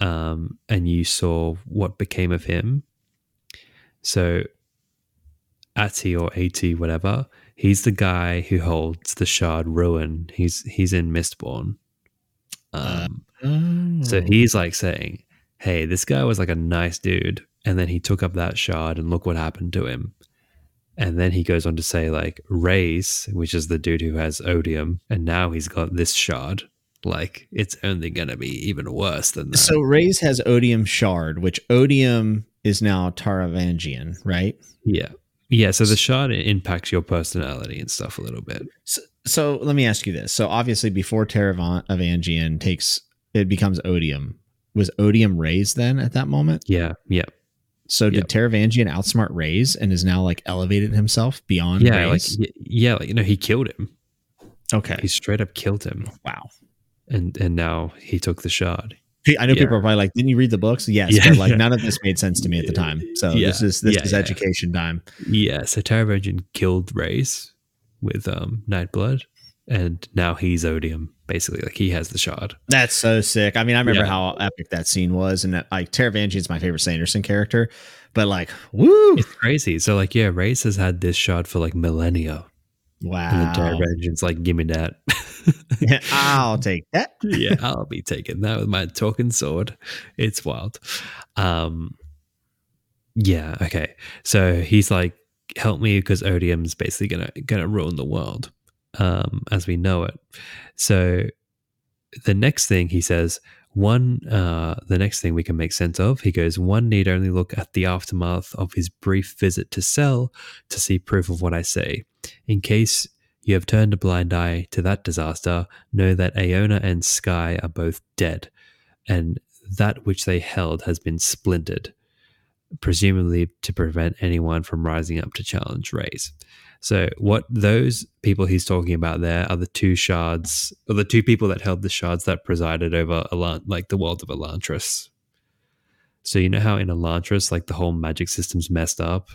and you saw what became of him. So Ati, whatever, he's the guy who holds the shard ruin. He's in Mistborn. So he's like saying, hey, this guy was like a nice dude, and then he took up that shard and look what happened to him. And then he goes on to say like Rayse, which is the dude who has Odium, and now he's got this shard. Like it's only gonna be even worse than that. So Rayse has Odium shard, which Odium is now Taravangian, right? Yeah. Yeah, so the shard impacts your personality and stuff a little bit. So let me ask you this. So obviously before Taravangian becomes Odium, was Odium Rayse then at that moment? Yeah. So did Taravangian outsmart Rayse and is now like elevated himself beyond Rayse? He killed him. Okay. He straight up killed him. Wow. And now he took the shard. I know people are probably like, didn't you read the books? Yes, but like none of this made sense to me at the time. So this is education time. Yeah, so Taravangian killed Rayse with Nightblood, and now he's Odium, basically. Like he has the shard. That's so sick. I mean, I remember how epic that scene was, and like Taravangian's my favorite Sanderson character, but like, woo! It's crazy. So like, yeah, Rayse has had this shard for like millennia. Wow. And Taravangian's like, give me that. I'll take that. Yeah, I'll be taking that with my talking sword. It's wild. Yeah, okay. So he's like, help me because Odium's basically gonna ruin the world as we know it. So the next thing he says, the next thing we can make sense of, he goes, one need only look at the aftermath of his brief visit to Cell to see proof of what I say. In case you have turned a blind eye to that disaster, know that Aona and Skai are both dead, and that which they held has been splintered, presumably to prevent anyone from rising up to challenge Rayse. So what those people he's talking about there are the two shards, or the two people that held the shards that presided over like the world of Elantris. So you know how in Elantris, like the whole magic system's messed up?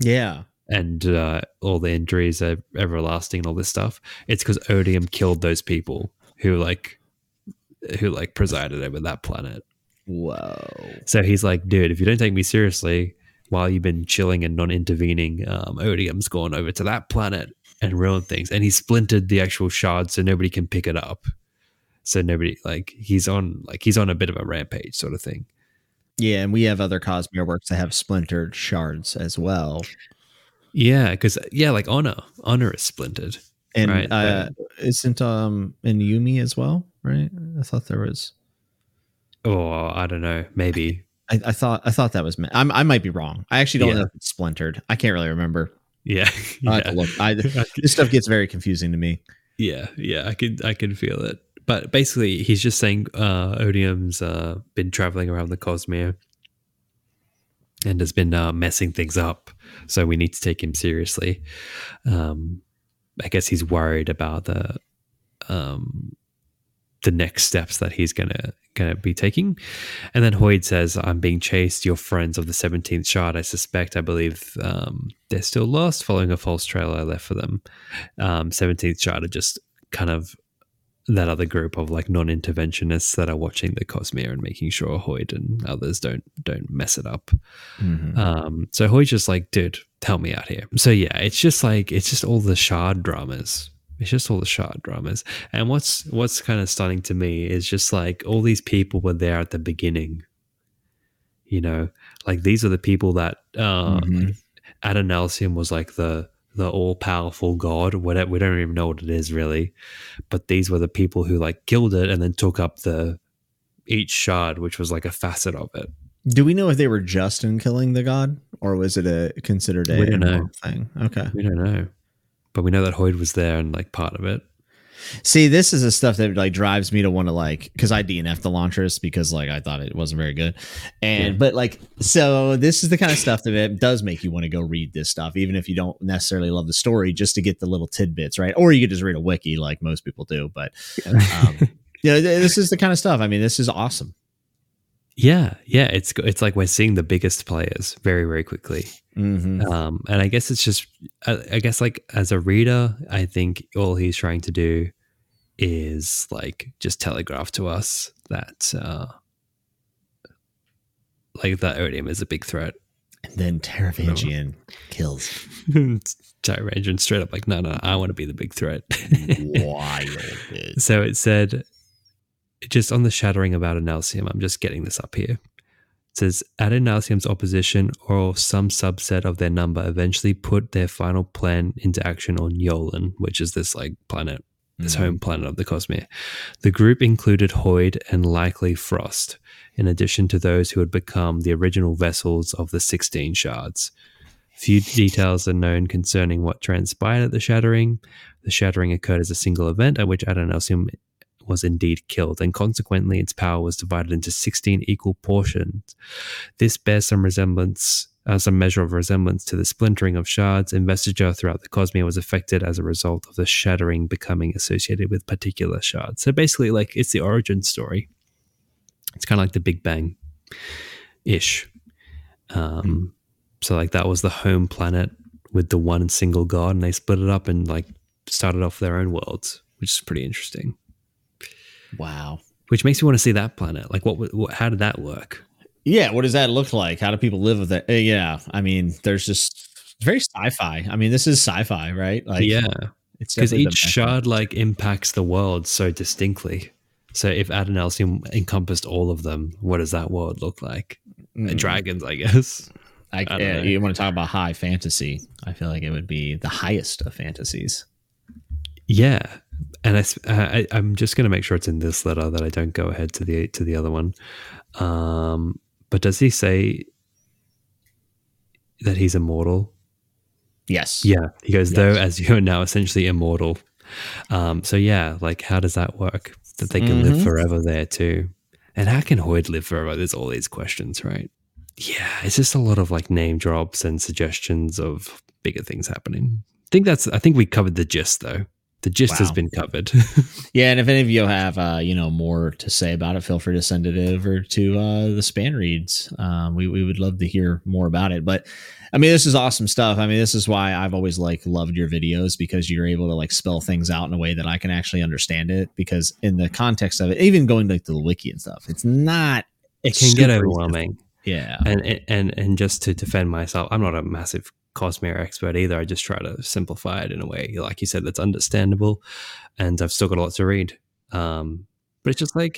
Yeah. And all the injuries are everlasting and all this stuff. It's because Odium killed those people who presided over that planet. Whoa. So he's like, dude, if you don't take me seriously, while you've been chilling and non-intervening, Odium's gone over to that planet and ruined things. And he splintered the actual shard so nobody can pick it up. So nobody, like, he's on a bit of a rampage sort of thing. Yeah, and we have other Cosmere works that have splintered shards as well. Yeah, because like honor is splintered, and right? Isn't in Yumi as well, right? I thought there was. Oh, I don't know. Maybe I thought that was. I might be wrong. I actually don't know if it's splintered. I can't really remember. Yeah, I have to look. This stuff gets very confusing to me. Yeah, I can feel it. But basically, he's just saying Odium's been traveling around the Cosmere and has been messing things up. So we need to take him seriously. I guess he's worried about the next steps that he's gonna be taking. And then Hoid says, I'm being chased. Your friends of the 17th Shard, I believe they're still lost following a false trail I left for them. 17th Shard are just kind of that other group of like non-interventionists that are watching the Cosmere and making sure Hoid and others don't mess it up. Mm-hmm. So Hoid's just like, dude, help me out here. So yeah, it's just all the shard dramas. And what's kind of stunning to me is just like all these people were there at the beginning. You know, like these are the people that like Adonalsium was like the all-powerful god, whatever, we don't even know what it is really, but these were the people who like killed it and then took up each shard, which was like a facet of it. Do we know if they were just in killing the god, or was it considered a thing? Okay, we don't know, but we know that Hoid was there and like part of it. See, this is the stuff that like drives me to want to like, because I DNF'd the Launchers because like I thought it wasn't very good, and but like, so this is the kind of stuff that it does make you want to go read this stuff, even if you don't necessarily love the story, just to get the little tidbits, right? Or you could just read a wiki like most people do, but you know, this is the kind of stuff. I mean, this is awesome. Yeah, it's like we're seeing the biggest players very, very quickly. Mm-hmm. And I guess it's just, I guess like as a reader, I think all he's trying to do is like just telegraph to us that like that Odium is a big threat. And then Taravangian kills. Taravangian straight up like, no, I want to be the big threat. Wild. Dude. So it said, just on the shattering of Adonalsium, I'm just getting this up here. It says, Adonalsium's opposition or some subset of their number eventually put their final plan into action on Yolen, which is this like planet, this home planet of the Cosmere. The group included Hoid and likely Frost, in addition to those who had become the original vessels of the 16 shards. Few details are known concerning what transpired at the shattering. The shattering occurred as a single event at which Adonalsium was indeed killed, and consequently its power was divided into 16 equal portions. This bears some measure of resemblance to the splintering of shards. Investiture throughout the Cosmere was affected as a result of the shattering becoming associated with particular shards. So basically, like, it's the origin story. It's kind of like the Big Bang-ish. So, like, that was the home planet with the one single god, and they split it up and, like, started off their own worlds, which is pretty interesting. Wow. Which makes me want to see that planet. Like, what how did that work? Yeah, what does that look like? How do people live with it? Yeah, I mean, there's just very sci-fi. I mean, this is sci-fi, right? Like, yeah, because each shard, like, impacts the world so distinctly. So if Adonalsium encompassed all of them, what does that world look like? Dragons, I guess. I you want to talk about high fantasy. I feel like it would be the highest of fantasies. Yeah. And I'm just going to make sure it's in this letter that I don't go ahead to the other one. But does he say that he's immortal? Yes. Yeah. He goes, though, as you are now essentially immortal. So yeah, like, how does that work? That they can live forever there too. And how can Hoid live forever? There's all these questions, right? Yeah. It's just a lot of like name drops and suggestions of bigger things happening. I think we covered the gist though. The gist has been covered. Yeah, and if any of you have more to say about it, feel free to send it over to the Spanreeds. We would love to hear more about it. But I mean, this is awesome stuff. I mean, this is why I've always like loved your videos, because you're able to like spell things out in a way that I can actually understand it. Because in the context of it, even going like to the wiki and stuff, it can get overwhelming. Yeah, and just to defend myself, I'm not a massive Cosmere expert either. I just try to simplify it in a way, like you said, that's understandable, and I've still got a lot to read, but it's just like,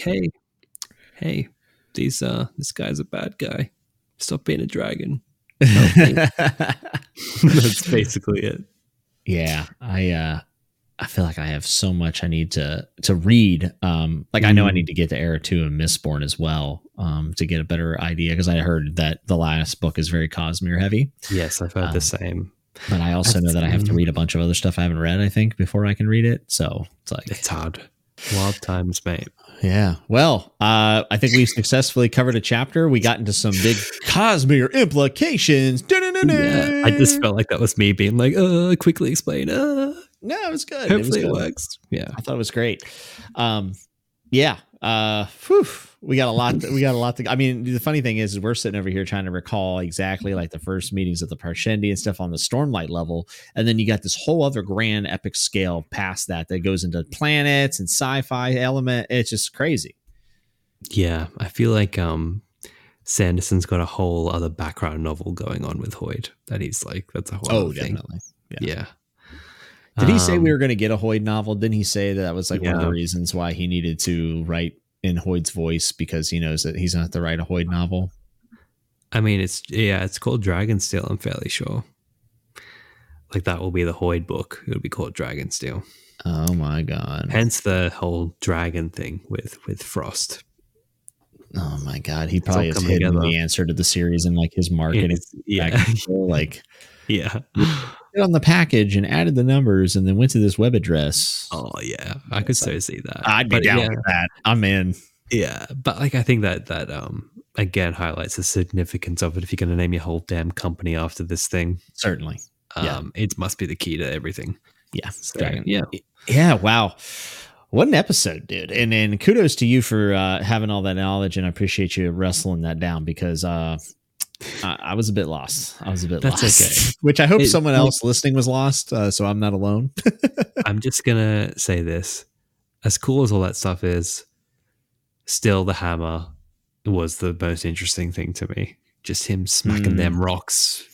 hey, this guy's a bad guy, stop being a dragon. That's basically it. Yeah, I feel like I have so much I need to read. I know I need to get to Era 2 and Mistborn as well, to get a better idea, because I heard that the last book is very Cosmere heavy. Yes, I've heard the same. But I also know that I have to read a bunch of other stuff I haven't read, I think, before I can read it. So it's like... It's hard. Wild times, mate. Yeah. Well, I think we've successfully covered a chapter. We got into some big Cosmere implications. Yeah, I just felt like that was me being like, quickly explain, No, it was good. Hopefully it works. Yeah. I thought it was great. Yeah. Whew, we got a lot to, I mean, the funny thing is we're sitting over here trying to recall exactly like the first meetings of the Parshendi and stuff on the Stormlight level. And then you got this whole other grand epic scale past that goes into planets and sci-fi element. It's just crazy. Yeah. I feel like, Sanderson's got a whole other background novel going on with Hoid that he's like, that's a whole other thing. Definitely. Yeah. Did he say we were going to get a Hoid novel? Didn't he say that was like one of the reasons why he needed to write in Hoid's voice, because he knows that he's going to have to write a Hoid novel? I mean, it's called Dragonsteel, I'm fairly sure. Like, that will be the Hoid book. It'll be called Dragonsteel. Oh my God. Hence the whole dragon thing with Frost. Oh my God, he probably has hidden the answer to the series in like his marketing. Put on the package and added the numbers and then went to this web address. Oh yeah, I could so see that. I'd be down with that. I'm in. Yeah, but like I think that again highlights the significance of it. If you're going to name your whole damn company after this thing, certainly, it must be the key to everything. Yeah, so, yeah. Wow. What an episode, dude. And kudos to you for having all that knowledge, and I appreciate you wrestling that down because I was a bit lost. That's okay. Which I hope someone else listening was lost, so I'm not alone. I'm just going to say this. As cool as all that stuff is, still the hammer was the most interesting thing to me. Just him smacking them rocks.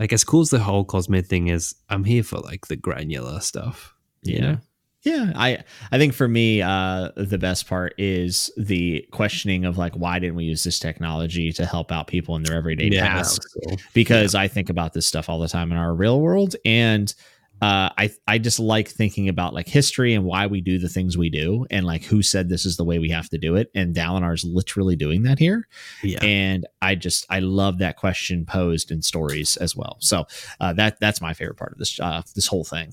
Like, as cool as the whole Cosmere thing is, I'm here for, like, the granular stuff. You know? Yeah, I think for me, the best part is the questioning of like, why didn't we use this technology to help out people in their everyday tasks? Cool. Because I think about this stuff all the time in our real world. And I just like thinking about like history and why we do the things we do and like who said this is the way we have to do it. And Dalinar is literally doing that here. Yeah. And I love that question posed in stories as well. So that's my favorite part of this whole thing.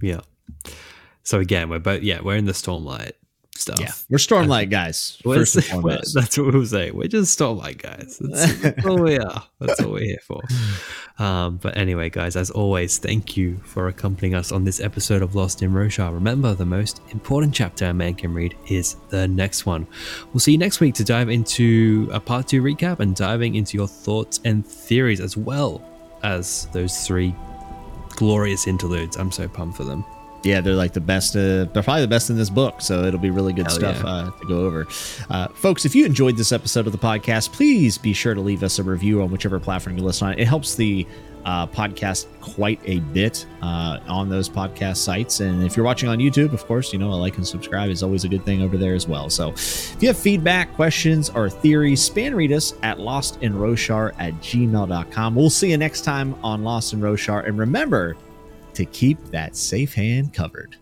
Yeah. So again, we're in the Stormlight stuff. Yeah, we're Stormlight guys. First and foremost. That's what we'll say. We're just Stormlight guys. That's all we are. That's all we're here for. But anyway, guys, as always, thank you for accompanying us on this episode of Lost in Roshar. Remember, the most important chapter a man can read is the next one. We'll see you next week to dive into a part 2 recap and diving into your thoughts and theories as well as those 3 glorious interludes. I'm so pumped for them. Yeah, they're like the best. They're probably the best in this book, so it'll be really good stuff to go over. Folks, if you enjoyed this episode of the podcast, please be sure to leave us a review on whichever platform you listen on. It helps the podcast quite a bit on those podcast sites. And if you're watching on YouTube, of course, a like and subscribe is always a good thing over there as well. So if you have feedback, questions, or theories, spanreed us at lostinroshar@gmail.com. We'll see you next time on Lost in Roshar. And remember to keep that safe hand covered.